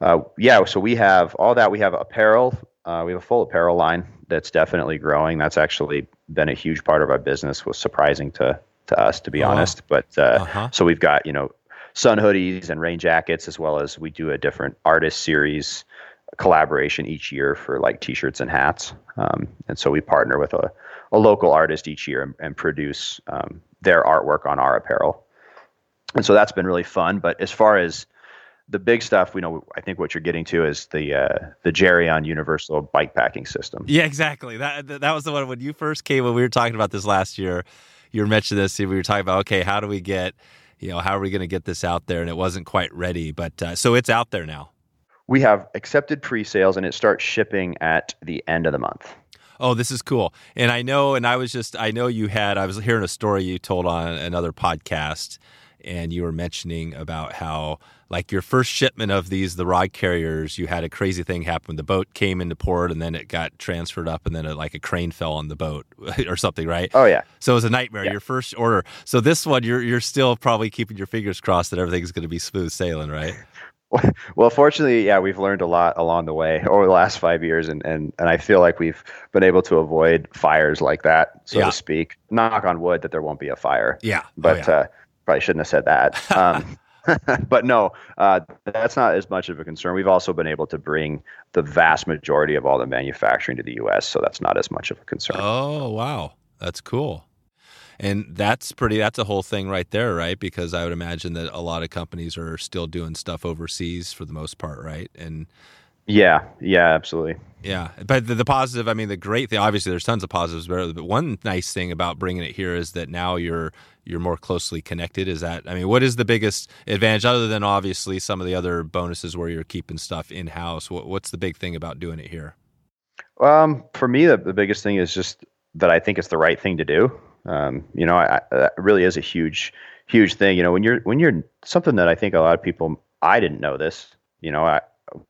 uh, yeah, so we have all that. We have apparel, uh, we have a full apparel line that's definitely growing. That's actually been a huge part of our business, was surprising to to us, to be uh-huh. honest. But, uh, uh-huh. so we've got, you know, sun hoodies and rain jackets, as well as we do a different artist series collaboration each year for like t-shirts and hats. Um, and so we partner with a, a local artist each year and, and produce, um, their artwork on our apparel. And so that's been really fun. But as far as the big stuff, we know, I think what you're getting to is the uh, the Geryon universal bike packing system. Yeah, exactly. That, that was the one when you first came, when we were talking about this last year, you were mentioning this, we were talking about, okay, how do we get, you know, how are we going to get this out there? And it wasn't quite ready, but uh, so it's out there now. We have accepted pre-sales and it starts shipping at the end of the month. oh, this is cool. And I know, and I was just, I know you had, I was hearing a story you told on another podcast, and you were mentioning about how, like, your first shipment of these, the rod carriers, you had a crazy thing happen. The boat came into port, and then it got transferred up, and then, it, like, a crane fell on the boat or something, right? Oh, yeah. So it was a nightmare, yeah. Your first order. So this one, you're you're still probably keeping your fingers crossed that everything's going to be smooth sailing, right? Well, fortunately, yeah, we've learned a lot along the way over the last five years, and, and, and I feel like we've been able to avoid fires like that, so yeah. to speak. Knock on wood that there won't be a fire. Yeah. But oh, yeah. Uh, probably shouldn't have said that. Um, but no, uh, that's not as much of a concern. We've also been able to bring the vast majority of all the manufacturing to the U S, so that's not as much of a concern. Oh, wow. That's cool. And that's pretty, that's a whole thing right there, right? Because I would imagine that a lot of companies are still doing stuff overseas for the most part, right? And yeah, yeah, absolutely. Yeah. But the, the positive, I mean, the great thing, obviously there's tons of positives, but one nice thing about bringing it here is that now you're, you're more closely connected. Is that, I mean, what is the biggest advantage other than obviously some of the other bonuses where you're keeping stuff in-house? What, what's the big thing about doing it here? Um, for me, the, the biggest thing is just that I think it's the right thing to do. Um, you know, I, I, that really is a huge, huge thing. You know, when you're, when you're something that I think a lot of people, I didn't know this, you know, I,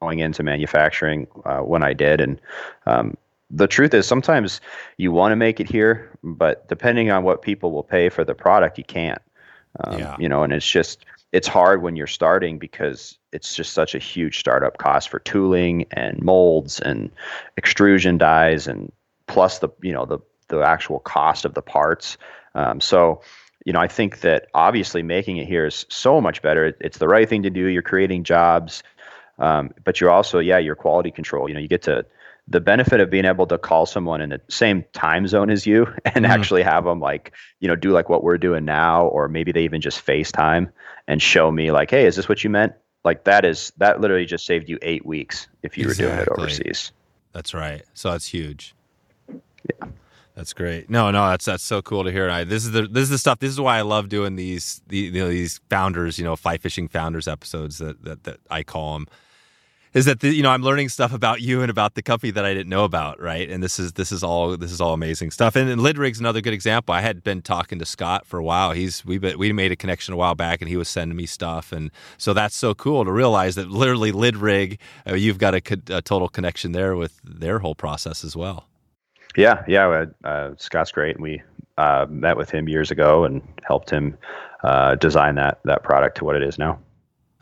going into manufacturing, uh, when I did. And, um, the truth is sometimes you want to make it here, but depending on what people will pay for the product, you can't, um, yeah. you know, and it's just, it's hard when you're starting because it's just such a huge startup cost for tooling and molds and extrusion dies and plus the, you know, the, the actual cost of the parts. Um, so, you know, I think that obviously making it here is so much better. It, it's the right thing to do. You're creating jobs. Um, but you're also, yeah, your quality control, you know, you get to the benefit of being able to call someone in the same time zone as you and mm-hmm. actually have them like, you know, do like what we're doing now, or maybe they even just FaceTime and show me like, hey, is this what you meant? Like that is, that literally just saved you eight weeks if you exactly. were doing it overseas. That's right. So that's huge. Yeah. That's great. No, no, that's that's so cool to hear. I, this is the this is the stuff. This is why I love doing these the, you know, these founders, you know, fly fishing founders episodes that that, that I call them. Is that the, you know, I'm learning stuff about you and about the company that I didn't know about, right? And this is this is all this is all amazing stuff. And, and Lid Rig's another good example. I had been talking to Scott for a while. He's we we made a connection a while back, and he was sending me stuff. And so that's so cool to realize that literally Lid Rig, uh, you've got a, a total connection there with their whole process as well. Yeah, yeah. Uh, Scott's great, and we uh, met with him years ago and helped him uh, design that that product to what it is now.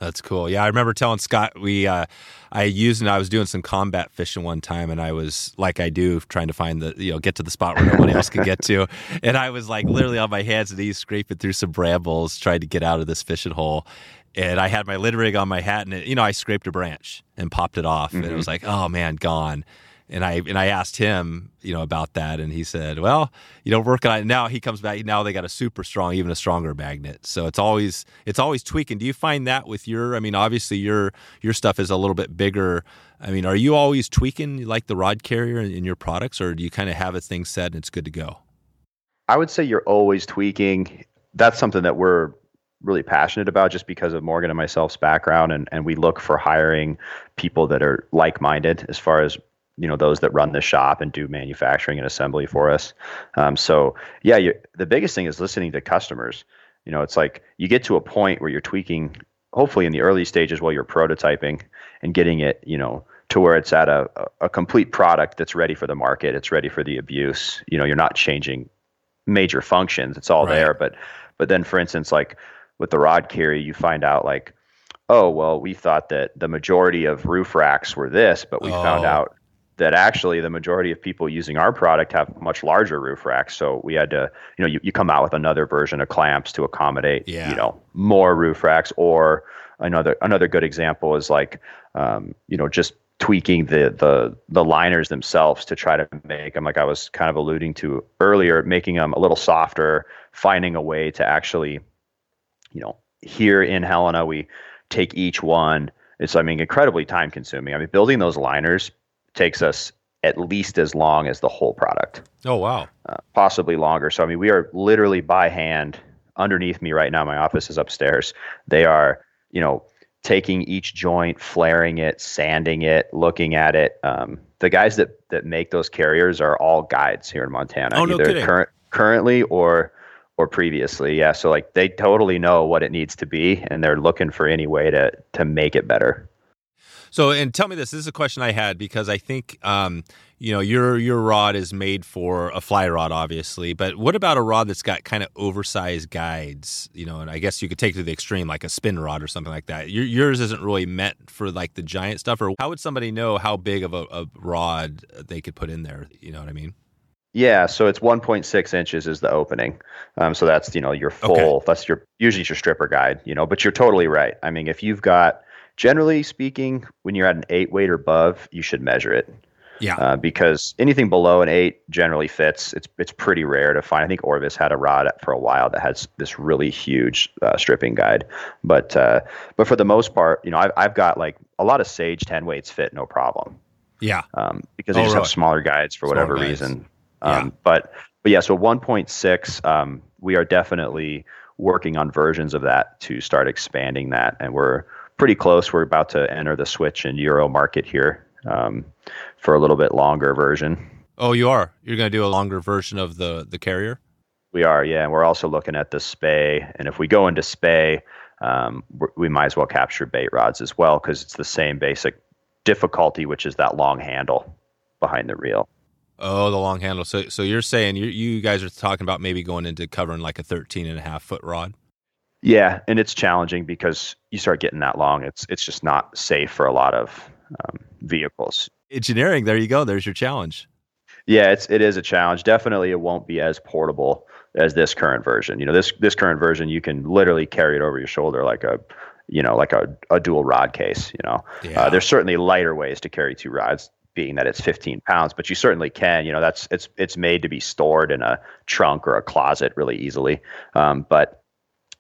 That's cool. Yeah, I remember telling Scott we uh, I used and I was doing some combat fishing one time, and I was like I do trying to find the you know get to the spot where nobody else could get to, and I was like literally on my hands and knees scraping through some brambles trying to get out of this fishing hole. And I had my Lid Rig on my hat, and it, you know I scraped a branch and popped it off, mm-hmm. and it was like, oh man, gone. And I and I asked him, you know, about that, and he said, "Well, you know, working on it now." He comes back now; they got a super strong, even a stronger magnet. So it's always it's always tweaking. Do you find that with your? I mean, obviously your your stuff is a little bit bigger. I mean, are you always tweaking like the rod carrier in, in your products, or do you kind of have a thing set and it's good to go? I would say you're always tweaking. That's something that we're really passionate about just because of Morgan and myself's background, and and we look for hiring people that are like-minded as far as. You know, those that run the shop and do manufacturing and assembly for us. Um, so yeah, you, the biggest thing is listening to customers. You know, it's like you get to a point where you're tweaking, hopefully in the early stages while you're prototyping and getting it, you know, to where it's at a, a complete product that's ready for the market. It's ready for the abuse. You know, you're not changing major functions. It's all right. there. But, but then for instance, like with the rod carry, you find out like, oh, well, we thought that the majority of roof racks were this, but we oh. found out that actually the majority of people using our product have much larger roof racks. So we had to, you know, you, you come out with another version of clamps to accommodate, yeah. you know, more roof racks. Or another another good example is like, um, you know, just tweaking the the the liners themselves to try to make them, like I was kind of alluding to earlier, making them a little softer, finding a way to actually, you know, here in Helena, we take each one. It's, I mean, incredibly time consuming. I mean, building those liners takes us at least as long as the whole product. Oh, wow. Uh, possibly longer. So, I mean, we are literally by hand underneath me right now. My office is upstairs. They are, you know, taking each joint, flaring it, sanding it, looking at it. Um, the guys that, that make those carriers are all guides here in Montana, oh, no either current, currently or or previously. Yeah, so like they totally know what it needs to be, and they're looking for any way to to make it better. So, and tell me this, this is a question I had because I think, um, you know, your your rod is made for a fly rod, obviously, but what about a rod that's got kind of oversized guides, you know, and I guess you could take it to the extreme, like a spin rod or something like that. Your, yours isn't really meant for like the giant stuff, or how would somebody know how big of a, a rod they could put in there? You know what I mean? Yeah, so it's one point six inches is the opening. Um, so that's, you know, your full, okay. that's your, usually it's your stripper guide, you know, but you're totally right. I mean, if you've got, generally speaking, when you're at an eight weight or above, you should measure it. Yeah. Uh, because anything below an eight generally fits. It's it's pretty rare to find. I think Orvis had a rod for a while that has this really huge uh, stripping guide. But uh, but for the most part, you know, I've I've got like a lot of Sage ten weights fit no problem. Yeah. Um, because they oh, just really. have smaller guides for smaller whatever guides. reason. Um, yeah. But but yeah, so one point six. Um, we are definitely working on versions of that to start expanding that, and we're pretty close. We're about to enter the Switch and Euro market here um, for a little bit longer version. Oh, you are? You're going to do a longer version of the, the carrier? We are, yeah. And we're also looking at the spay. And if we go into spay, um, we might as well capture bait rods as well, because it's the same basic difficulty, which is that long handle behind the reel. Oh, the long handle. So so you're saying you you guys are talking about maybe going into covering like a thirteen and a half foot rod? Yeah, and it's challenging because you start getting that long. It's it's just not safe for a lot of um, vehicles. Engineering, there you go. There's your challenge. Yeah, it's it is a challenge. Definitely, it won't be as portable as this current version. You know, this this current version, you can literally carry it over your shoulder like a, you know, like a, a dual rod case. You know, yeah. uh, there's certainly lighter ways to carry two rods, being that it's fifteen pounds, but you certainly can. You know, that's it's it's made to be stored in a trunk or a closet really easily. Um, but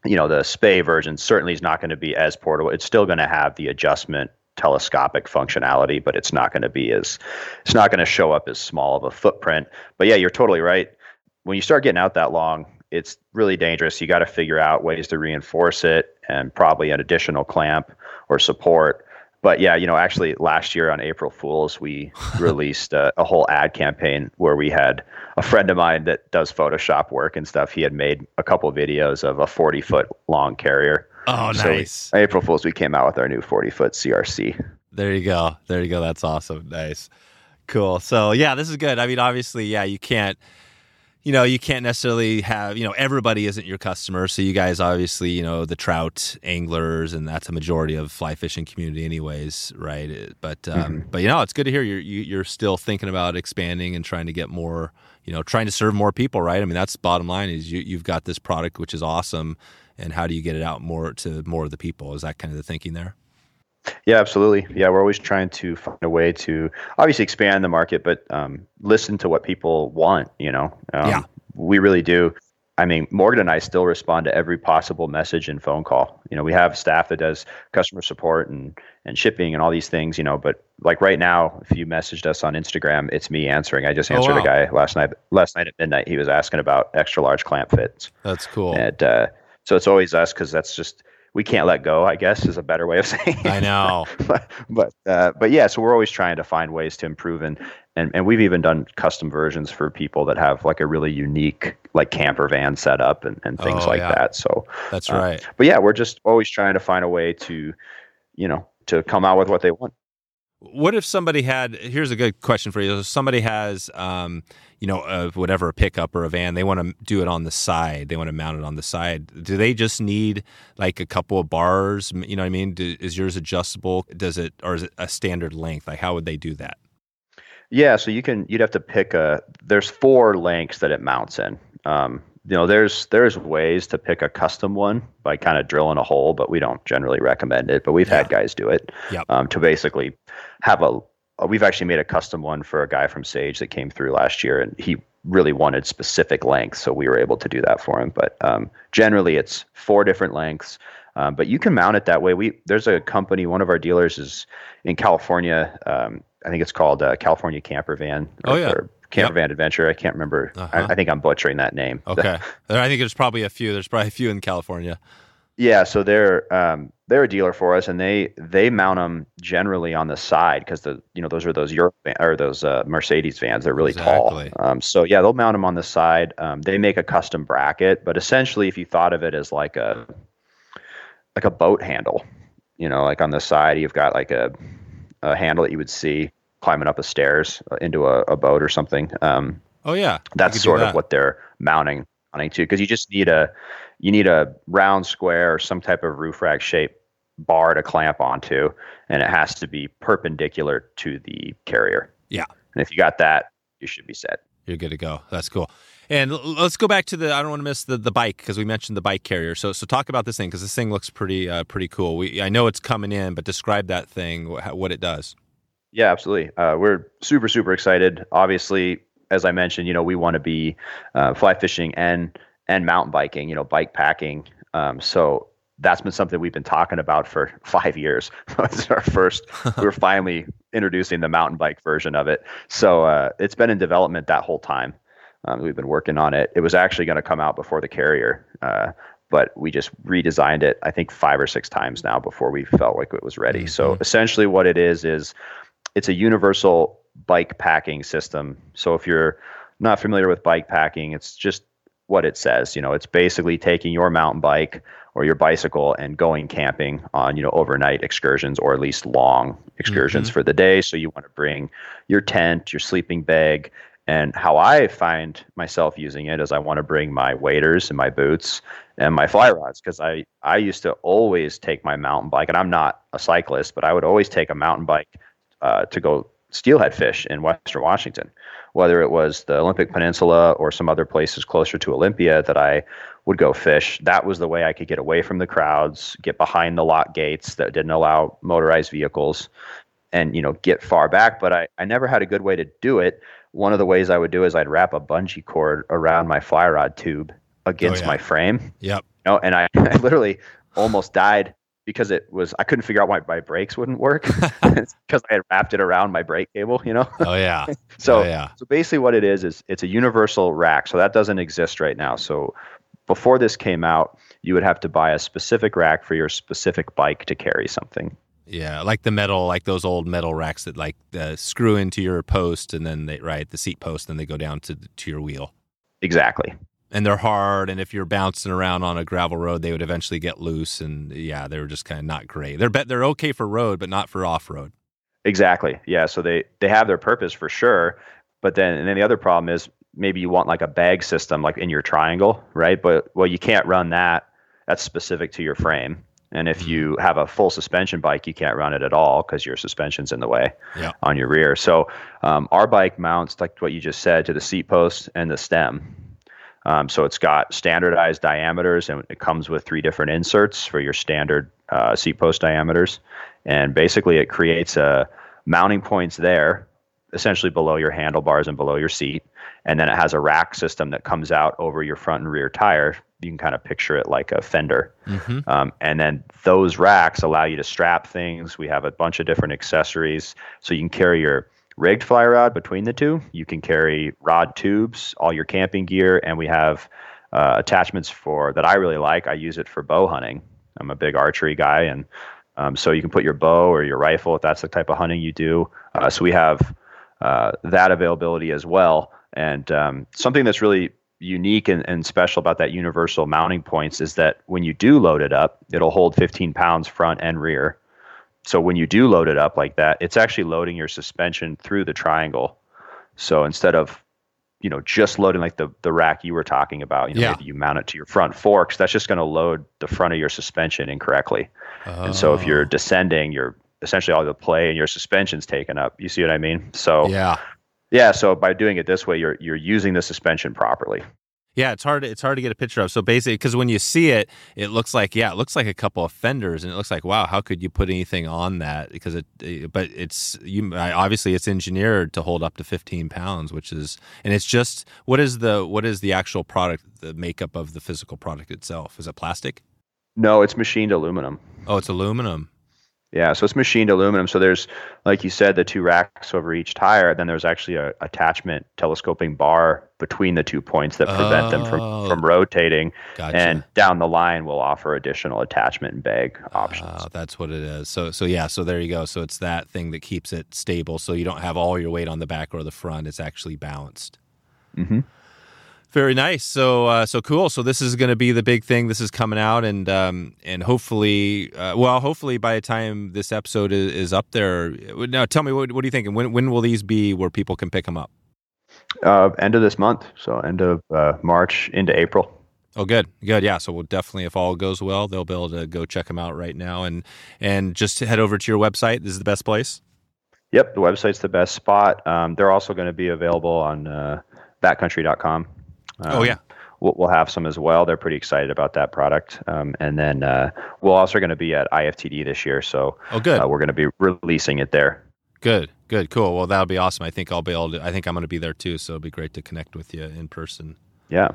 you know, the spay version certainly is not going to be as portable. It's still going to have the adjustment telescopic functionality, but it's not going to be as, it's not going to show up as small of a footprint. But yeah, you're totally right. When you start getting out that long, it's really dangerous. You got to figure out ways to reinforce it and probably an additional clamp or support. But yeah, you know, actually last year on April Fools, we released a, a whole ad campaign where we had a friend of mine that does Photoshop work and stuff. He had made a couple of videos of a forty foot long carrier. Oh, so nice. We, April Fools, we came out with our new forty foot C R C. There you go. There you go. That's awesome. Nice. Cool. So yeah, this is good. I mean, obviously, yeah, you can't, you know, you can't necessarily have, you know, everybody isn't your customer. So you guys obviously, you know, the trout anglers, and that's a majority of fly fishing community anyways, right? But, um, mm-hmm. but you know, it's good to hear you're, you're still thinking about expanding and trying to get more, you know, trying to serve more people, right? I mean, that's bottom line is you, you've got this product, which is awesome. And how do you get it out more to more of the people? Is that kind of the thinking there? Yeah, absolutely. Yeah, we're always trying to find a way to obviously expand the market, but um, listen to what people want, you know? Um, yeah. We really do. I mean, Morgan and I still respond to every possible message and phone call. You know, we have staff that does customer support and, and shipping and all these things, you know, but like right now, if you messaged us on Instagram, it's me answering. I just answered oh, wow. a guy last night, last night at midnight. He was asking about extra large clamp fits. That's cool. And uh, so it's always us, because that's just, we can't let go, I guess, is a better way of saying it. I know. but but, uh, but yeah, so we're always trying to find ways to improve. And, and and we've even done custom versions for people that have like a really unique like camper van setup and, and things oh, like yeah. that. So that's uh, right. But yeah, we're just always trying to find a way to, you know, to come out with what they want. What if somebody had, here's a good question for you. If somebody has, um, you know, a, whatever, a pickup or a van, they want to do it on the side. They want to mount it on the side. Do they just need like a couple of bars? You know what I mean? Do, is yours adjustable? Does it, or is it a standard length? Like how would they do that? Yeah. So you can, you'd have to pick a, there's four lengths that it mounts in. Um, you know, there's, there's ways to pick a custom one by kind of drilling a hole, but we don't generally recommend it, but we've yeah. had guys do it yep. um, to basically have a, a, we've actually made a custom one for a guy from Sage that came through last year, and he really wanted specific lengths. So we were able to do that for him. But um, generally it's four different lengths, um, but you can mount it that way. We, there's a company, one of our dealers is in California. Um, I think it's called uh, California Camper Van. Or, oh yeah. Or, Camper Van Adventure. I can't remember. Uh-huh. I, I think I'm butchering that name. Okay. I think there's probably a few. There's probably a few in California. Yeah. So they're, um, they're a dealer for us, and they they mount them generally on the side because the you know those are those Europe van, or those uh, Mercedes vans. They're really exactly. tall. Um, so yeah, they'll mount them on the side. Um, they make a custom bracket, but essentially, if you thought of it as like a like a boat handle, you know, like on the side, you've got like a a handle that you would see climbing up a stairs into a, a boat or something. Um, oh yeah, that's sort that. of what they're mounting mounting to because you just need a. You need a round square or some type of roof rack shape bar to clamp onto, and it has to be perpendicular to the carrier. Yeah. And if you got that, you should be set. You're good to go. That's cool. And let's go back to the, I don't want to miss the, the bike because we mentioned the bike carrier. So so talk about this thing because this thing looks pretty uh, pretty cool. We I know it's coming in, but describe that thing, what it does. Yeah, absolutely. Uh, we're super, super excited. Obviously, as I mentioned, you know, we want to be uh, fly fishing and and mountain biking, you know, bike packing. Um, so that's been something we've been talking about for five years. It's our first, we're finally introducing the mountain bike version of it. So uh, it's been in development that whole time. Um, we've been working on it. It was actually going to come out before the carrier, uh, but we just redesigned it, I think five or six times now before we felt like it was ready. Mm-hmm. So essentially what it is, is it's a universal bike packing system. So if you're not familiar with bike packing, it's just what it says, you know, it's basically taking your mountain bike or your bicycle and going camping on, you know, overnight excursions or at least long excursions mm-hmm. for the day. So you want to bring your tent, your sleeping bag. And how I find myself using it is I want to bring my waders and my boots and my fly rods. Cause I, I used to always take my mountain bike, and I'm not a cyclist, but I would always take a mountain bike uh, to go steelhead fish in Western Washington, whether it was the Olympic Peninsula or some other places closer to Olympia that I would go fish. That was the way I could get away from the crowds, get behind the lock gates that didn't allow motorized vehicles, and, you know, get far back. But I, I never had a good way to do it. One of the ways I would do is I'd wrap a bungee cord around my fly rod tube against oh, yeah. my frame. Yep. You know, and I, I literally almost died. Because it was, I couldn't figure out why my brakes wouldn't work because I had wrapped it around my brake cable, you know? Oh, yeah. so, oh, yeah. so basically what it is, is it's a universal rack. So that doesn't exist right now. So before this came out, you would have to buy a specific rack for your specific bike to carry something. Yeah. Like the metal, like those old metal racks that like uh, screw into your post and then they, right, the seat post, and they go down to to your wheel. Exactly. And they're hard, and if you're bouncing around on a gravel road, they would eventually get loose, and yeah, they were just kind of not great. They're be- they're okay for road, but not for off-road. Exactly, yeah. So they, they have their purpose for sure, but then and then the other problem is maybe you want like a bag system like in your triangle, right? But well, you can't run that. That's specific to your frame. And if you have a full suspension bike, you can't run it at all because your suspension's in the way yeah. on your rear. So um, our bike mounts, like what you just said, to the seat post and the stem. Um, so it's got standardized diameters, and it comes with three different inserts for your standard uh, seat post diameters. And basically it creates a mounting points there, essentially below your handlebars and below your seat. And then it has a rack system that comes out over your front and rear tire. You can kind of picture it like a fender. Mm-hmm. Um, and then those racks allow you to strap things. We have a bunch of different accessories. So you can carry your rigged fly rod between the two. You can carry rod tubes, all your camping gear, and we have uh, attachments for that I really like. I use it for bow hunting. I'm a big archery guy, and um, so you can put your bow or your rifle if that's the type of hunting you do. Uh, so we have uh, that availability as well. And um, something that's really unique and, and special about that universal mounting points is that when you do load it up, it'll hold fifteen pounds front and rear. So when you do load it up like that, it's actually loading your suspension through the triangle. So instead of, you know, just loading like the, the rack you were talking about, you know, yeah. maybe you mount it to your front forks, that's just going to load the front of your suspension incorrectly. Oh. And so if you're descending, you're essentially all the play and your suspension's taken up. You see what I mean? So yeah, yeah. So by doing it this way, you're you're using the suspension properly. Yeah, it's hard. It's hard to get a picture of. So basically, because when you see it, it looks like yeah, it looks like a couple of fenders, and it looks like wow, how could you put anything on that? Because it, but it's you obviously it's engineered to hold up to fifteen pounds, which is and it's just what is the what is the actual product, the makeup of the physical product itself? Is it plastic? No, it's machined aluminum. Oh, it's aluminum. Yeah, so it's machined aluminum. So there's, like you said, the two racks over each tire. And then there's actually a attachment telescoping bar between the two points that prevent oh, them from, from rotating. Gotcha. And down the line, we'll offer additional attachment and bag options. Oh, that's what it is. So, so yeah, so there you go. So it's that thing that keeps it stable. So you don't have all your weight on the back or the front. It's actually balanced. Mm-hmm. Very nice. So, uh, so cool. So this is going to be the big thing. This is coming out, and um, and hopefully, uh, well, hopefully by the time this episode is, is up there. Now, tell me, what, what do you think? And when when will these be where people can pick them up? Uh, end of this month. So end of uh, March into April. Oh, good, good, yeah. So we'll definitely, if all goes well, they'll be able to go check them out right now, and and just head over to your website. This is the best place. Yep, the website's the best spot. Um, they're also going to be available on uh, backcountry dot com. Um, oh, yeah. We'll, we'll have some as well. They're pretty excited about that product. Um, and then uh, we're also going to be at I F T D this year. So oh, good. Uh, we're going to be releasing it there. Good, good, cool. Well, that'll be awesome. I think I'll be able to, I think I'm going to be there too. So it'll be great to connect with you in person. Yeah.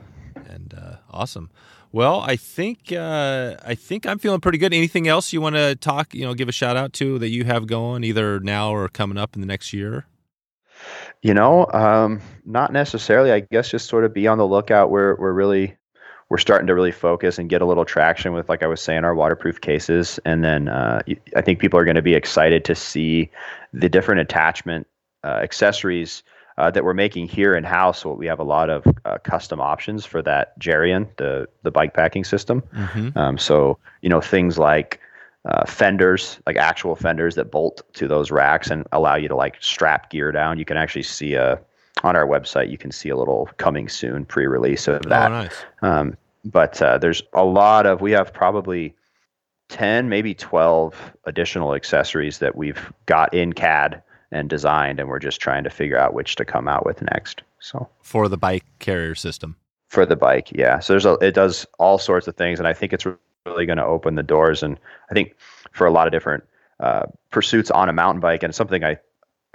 And uh, awesome. Well, I think, uh, I think I'm feeling pretty good. Anything else you want to talk, you know, give a shout out to that you have going either now or coming up in the next year? You know, um, not necessarily, I guess, just sort of be on the lookout. We're, we're really, we're starting to really focus and get a little traction with, like I was saying, our waterproof cases. And then, uh, I think people are going to be excited to see the different attachment, uh, accessories, uh, that we're making here in house. So we have a lot of uh, custom options for that Geryon, the, the bike packing system. Mm-hmm. Um, so, you know, things like, Uh, fenders, like actual fenders that bolt to those racks and allow you to like strap gear down. You can actually see a, on our website, you can see a little coming soon pre-release of that. Oh, nice. Um, but uh, there's a lot of, we have probably ten, maybe twelve additional accessories that we've got in C A D and designed, and we're just trying to figure out which to come out with next. So for the bike carrier system. For the bike, yeah. So there's a, it does all sorts of things, and I think it's really going to open the doors, and I think for a lot of different uh, pursuits on a mountain bike. And something I,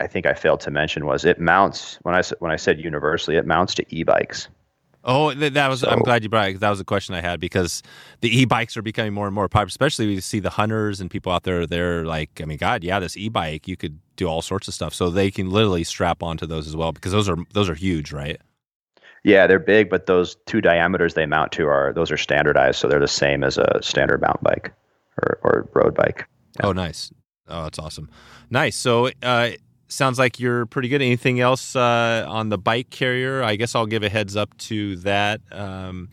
I think I failed to mention was it mounts when I when I said universally, it mounts to e-bikes. Oh, that was so, I'm glad you brought it, because that was a question I had, because the e-bikes are becoming more and more popular. Especially we see the hunters and people out there. They're like, I mean, God, yeah, this e-bike, you could do all sorts of stuff. So they can literally strap onto those as well, because those are those are huge, right? Yeah, they're big, but those two diameters they mount to are, those are standardized. So they're the same as a standard mountain bike or, or road bike. Yeah. Oh, nice. Oh, that's awesome. Nice. So uh, sounds like you're pretty good. Anything else uh, on the bike carrier? I guess I'll give a heads up to that. Um,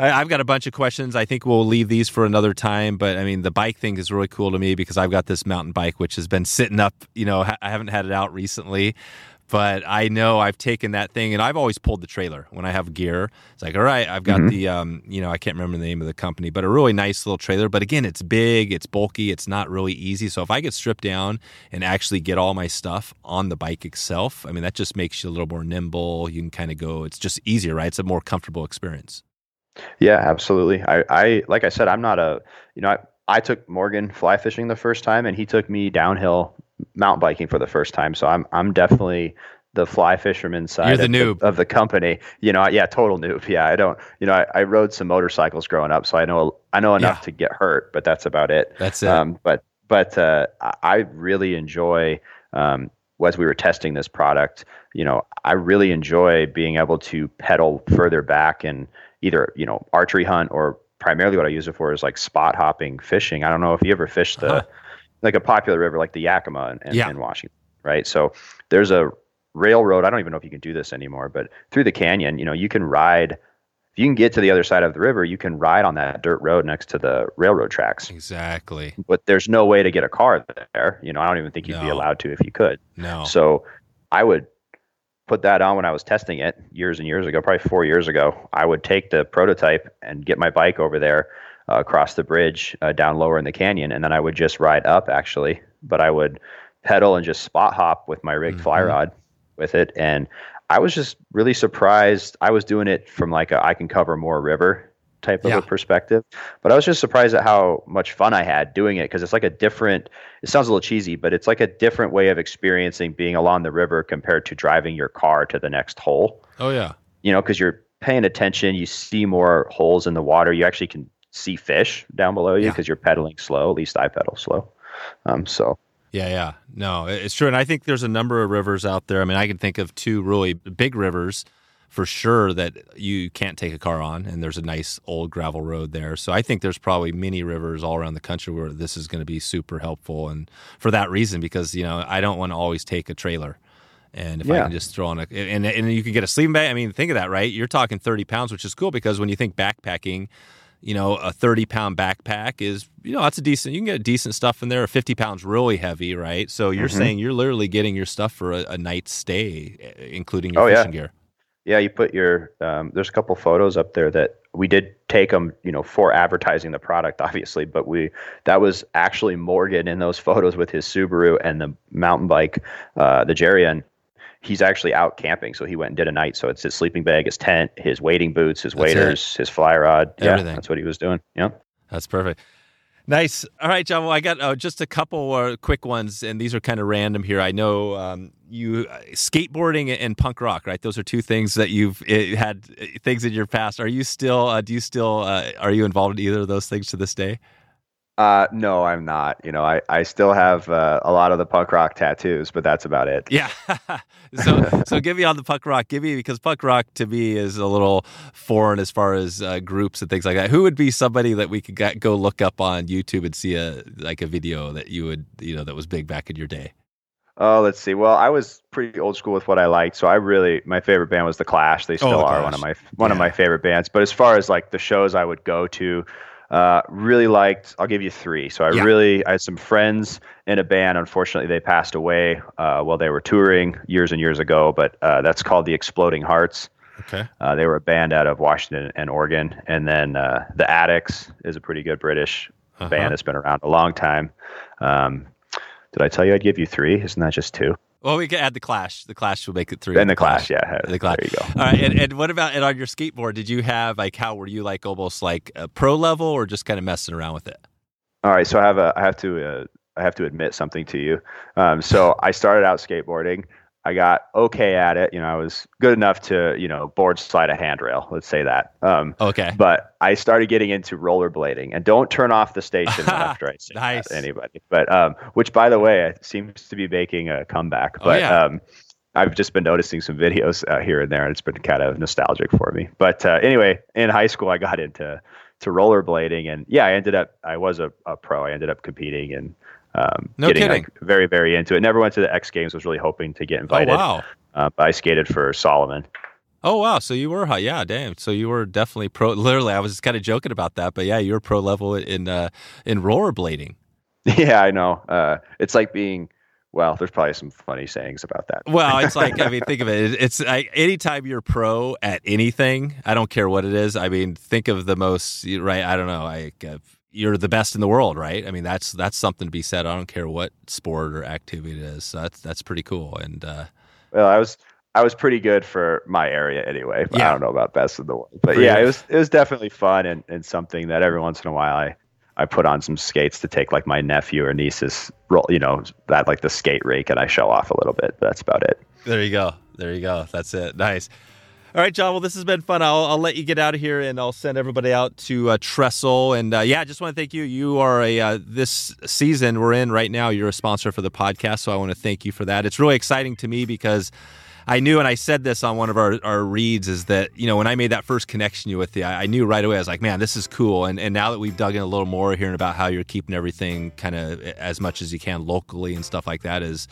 I, I've got a bunch of questions. I think we'll leave these for another time. But I mean, the bike thing is really cool to me, because I've got this mountain bike, which has been sitting up, you know, I haven't had it out recently. But I know I've taken that thing, and I've always pulled the trailer when I have gear. It's like, all right, I've got mm-hmm. the, um, you know, I can't remember the name of the company, but a really nice little trailer. But again, it's big, it's bulky, it's not really easy. So if I could strip down and actually get all my stuff on the bike itself, I mean, that just makes you a little more nimble. You can kind of go, it's just easier, right? It's a more comfortable experience. Yeah, absolutely. I, I like I said, I'm not a, you know, I, I took Morgan fly fishing the first time, and he took me downhill mountain biking for the first time. So I'm, I'm definitely the fly fisherman side You're the of, noob. The, of the company, you know? Yeah. Total noob. Yeah. I don't, you know, I, I rode some motorcycles growing up, so I know, I know enough yeah. to get hurt, but that's about it. That's it. Um, but, but, uh, I really enjoy, um, as we were testing this product, you know, I really enjoy being able to pedal further back and either, you know, archery hunt, or primarily what I use it for is like spot hopping fishing. I don't know if you ever fished the, uh-huh. like a popular river like the Yakima in, in, yeah. in Washington, right? So there's a railroad. I don't even know if you can do this anymore, but through the canyon, you know, you can ride, if you can get to the other side of the river, you can ride on that dirt road next to the railroad tracks. Exactly. But there's no way to get a car there. You know, I don't even think you'd no. be allowed to if you could. No. So I would put that on when I was testing it years and years ago, probably four years ago. I would take the prototype and get my bike over there, Uh, across the bridge, uh, down lower in the canyon, and then I would just ride up, actually. But I would pedal and just spot hop with my rigged mm-hmm. fly rod with it, and I was just really surprised. I was doing it from like a I can cover more river type yeah. of a perspective, but I was just surprised at how much fun I had doing it, because it's like a different, it sounds a little cheesy, but it's like a different way of experiencing being along the river compared to driving your car to the next hole. Oh yeah. You know, because you're paying attention, you see more holes in the water, you actually can see fish down below you because yeah. you're pedaling slow. At least I pedal slow. Um, so. Yeah, yeah. No, it's true. And I think there's a number of rivers out there. I mean, I can think of two really big rivers for sure that you can't take a car on, and there's a nice old gravel road there. So I think there's probably many rivers all around the country where this is going to be super helpful, and for that reason, because, you know, I don't want to always take a trailer. And if yeah. I can just throw on a, and and you can get a sleeping bag. I mean, think of that, right? You're talking thirty pounds, which is cool, because when you think backpacking, you know, a thirty pound backpack is, you know, that's a decent, you can get decent stuff in there. fifty pounds really heavy, right? So you're mm-hmm. saying you're literally getting your stuff for a, a night's stay, including your oh, fishing yeah. gear. Yeah, you put your, um, there's a couple photos up there that we did take them, you know, for advertising the product, obviously, but we, that was actually Morgan in those photos with his Subaru and the mountain bike, uh, the Geryon. He's actually out camping, so he went and did a night. So it's his sleeping bag, his tent, his wading boots, his that's waders, it. His fly rod. Everything. Yeah, that's what he was doing. Yeah. That's perfect. Nice. All right, John. Well, I got uh, just a couple uh, quick ones, and these are kind of random here. I know um, you uh, skateboarding and punk rock, right? Those are two things that you've uh, had uh, things in your past. Are you still? Uh, do you still? Uh, are you involved in either of those things to this day? Uh, no, I'm not. You know, I, I still have uh, a lot of the punk rock tattoos, but that's about it. Yeah. so so give me on the punk rock. Give me, because punk rock to me is a little foreign as far as uh, groups and things like that. Who would be somebody that we could go look up on YouTube and see a like a video that you would, you know, that was big back in your day? Oh, let's see. Well, I was pretty old school with what I liked, so I really my favorite band was The Clash. They still oh, the are Clash. one of my one yeah. of my favorite bands. But as far as like the shows I would go to. Uh, really liked, I'll give you three. So I yeah. really, I had some friends in a band. Unfortunately, they passed away uh, while they were touring years and years ago, but uh, that's called the Exploding Hearts. Okay. Uh, they were a band out of Washington and Oregon. And then uh, The Addicts is a pretty good British uh-huh. band that's been around a long time. Um, did I tell you I'd give you three? Isn't that just two? Well, we can add The Clash. The Clash will make it three. And The Clash, yeah. The Clash. There you go. All right, and, and what about, and on your skateboard, did you have, like, how were you, like, almost like a pro level or just kind of messing around with it? All right, so I have a, I have to, uh, I have to admit something to you. Um, so I started out skateboarding. I got okay at it. You know, I was good enough to, you know, board slide a handrail. Let's say that. Um, okay. But I started getting into rollerblading, and don't turn off the station after I say nice. that, anybody. But um, which, by the way, it seems to be making a comeback. But oh, yeah. um, I've just been noticing some videos uh, here and there, and it's been kind of nostalgic for me. But uh, anyway, in high school, I got into to rollerblading, and yeah, I ended up. I was a, a pro. I ended up competing and. Um, no getting, kidding. Like, very, very into it. Never went to the X Games. Was really hoping to get invited. Oh, wow. Uh, but I skated for Solomon. Oh, wow. So you were, yeah, damn. So you were definitely pro. Literally, I was just kind of joking about that. But yeah, you were pro level in uh, in rollerblading. Yeah, I know. Uh, it's like being, well, there's probably some funny sayings about that. Well, it's like, I mean, think of it. It's I, anytime you're pro at anything, I don't care what it is. I mean, think of the most, right? I don't know. I. Uh, You're the best in the world, right? I mean, that's that's something to be said. I don't care what sport or activity it is. So that's that's pretty cool. And uh, well, I was I was pretty good for my area anyway. But yeah. I don't know about best in the world, but pretty yeah, nice. it was it was definitely fun and, and something that every once in a while I, I put on some skates to take like my nephew or niece's roll, you know, that like the skate rink, and I show off a little bit. That's about it. There you go. There you go. That's it. Nice. All right, John. Well, this has been fun. I'll, I'll let you get out of here, and I'll send everybody out to uh, Trxstle. And uh, yeah, I just want to thank you. You are a uh, this season we're in right now. You're a sponsor for the podcast, so I want to thank you for that. It's really exciting to me because I knew, and I said this on one of our, our reads, is that, you know, when I made that first connection with you, I, I knew right away. I was like, man, this is cool. And and now that we've dug in a little more, hearing about how you're keeping everything kind of as much as you can locally and stuff like that is.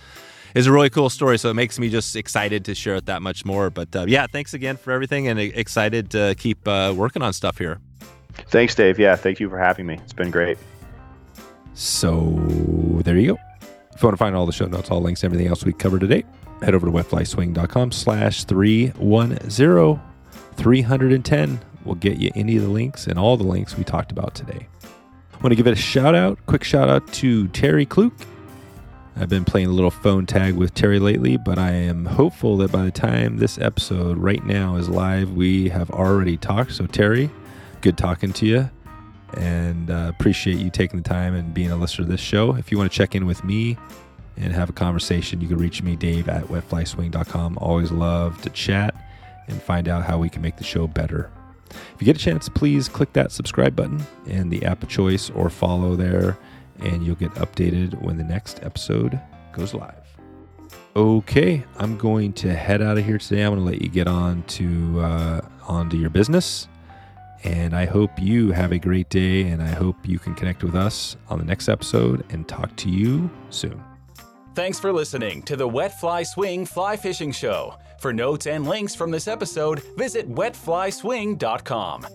It's a really cool story, so it makes me just excited to share it that much more. But uh, yeah, thanks again for everything, and excited to keep uh, working on stuff here. Thanks, Dave. Yeah, thank you for having me. It's been great. So there you go. If you want to find all the show notes, all links, everything else we covered today, head over to wetflyswing.com slash 310 310. We'll get you any of the links and all the links we talked about today. I want to give it a shout out, quick shout out to Terry Kluk. I've been playing a little phone tag with Terry lately, but I am hopeful that by the time this episode right now is live, we have already talked. So Terry, good talking to you, and uh, appreciate you taking the time and being a listener to this show. If you want to check in with me and have a conversation, you can reach me, Dave, at wetflyswing dot com. Always love to chat and find out how we can make the show better. If you get a chance, please click that subscribe button and the app of choice or follow there. and you'll get updated when the next episode goes live. Okay, I'm going to head out of here today. I'm going to let you get on to uh, onto your business. And I hope you have a great day, and I hope you can connect with us on the next episode and talk to you soon. Thanks for listening to the Wet Fly Swing Fly Fishing Show. For notes and links from this episode, visit wet fly swing dot com.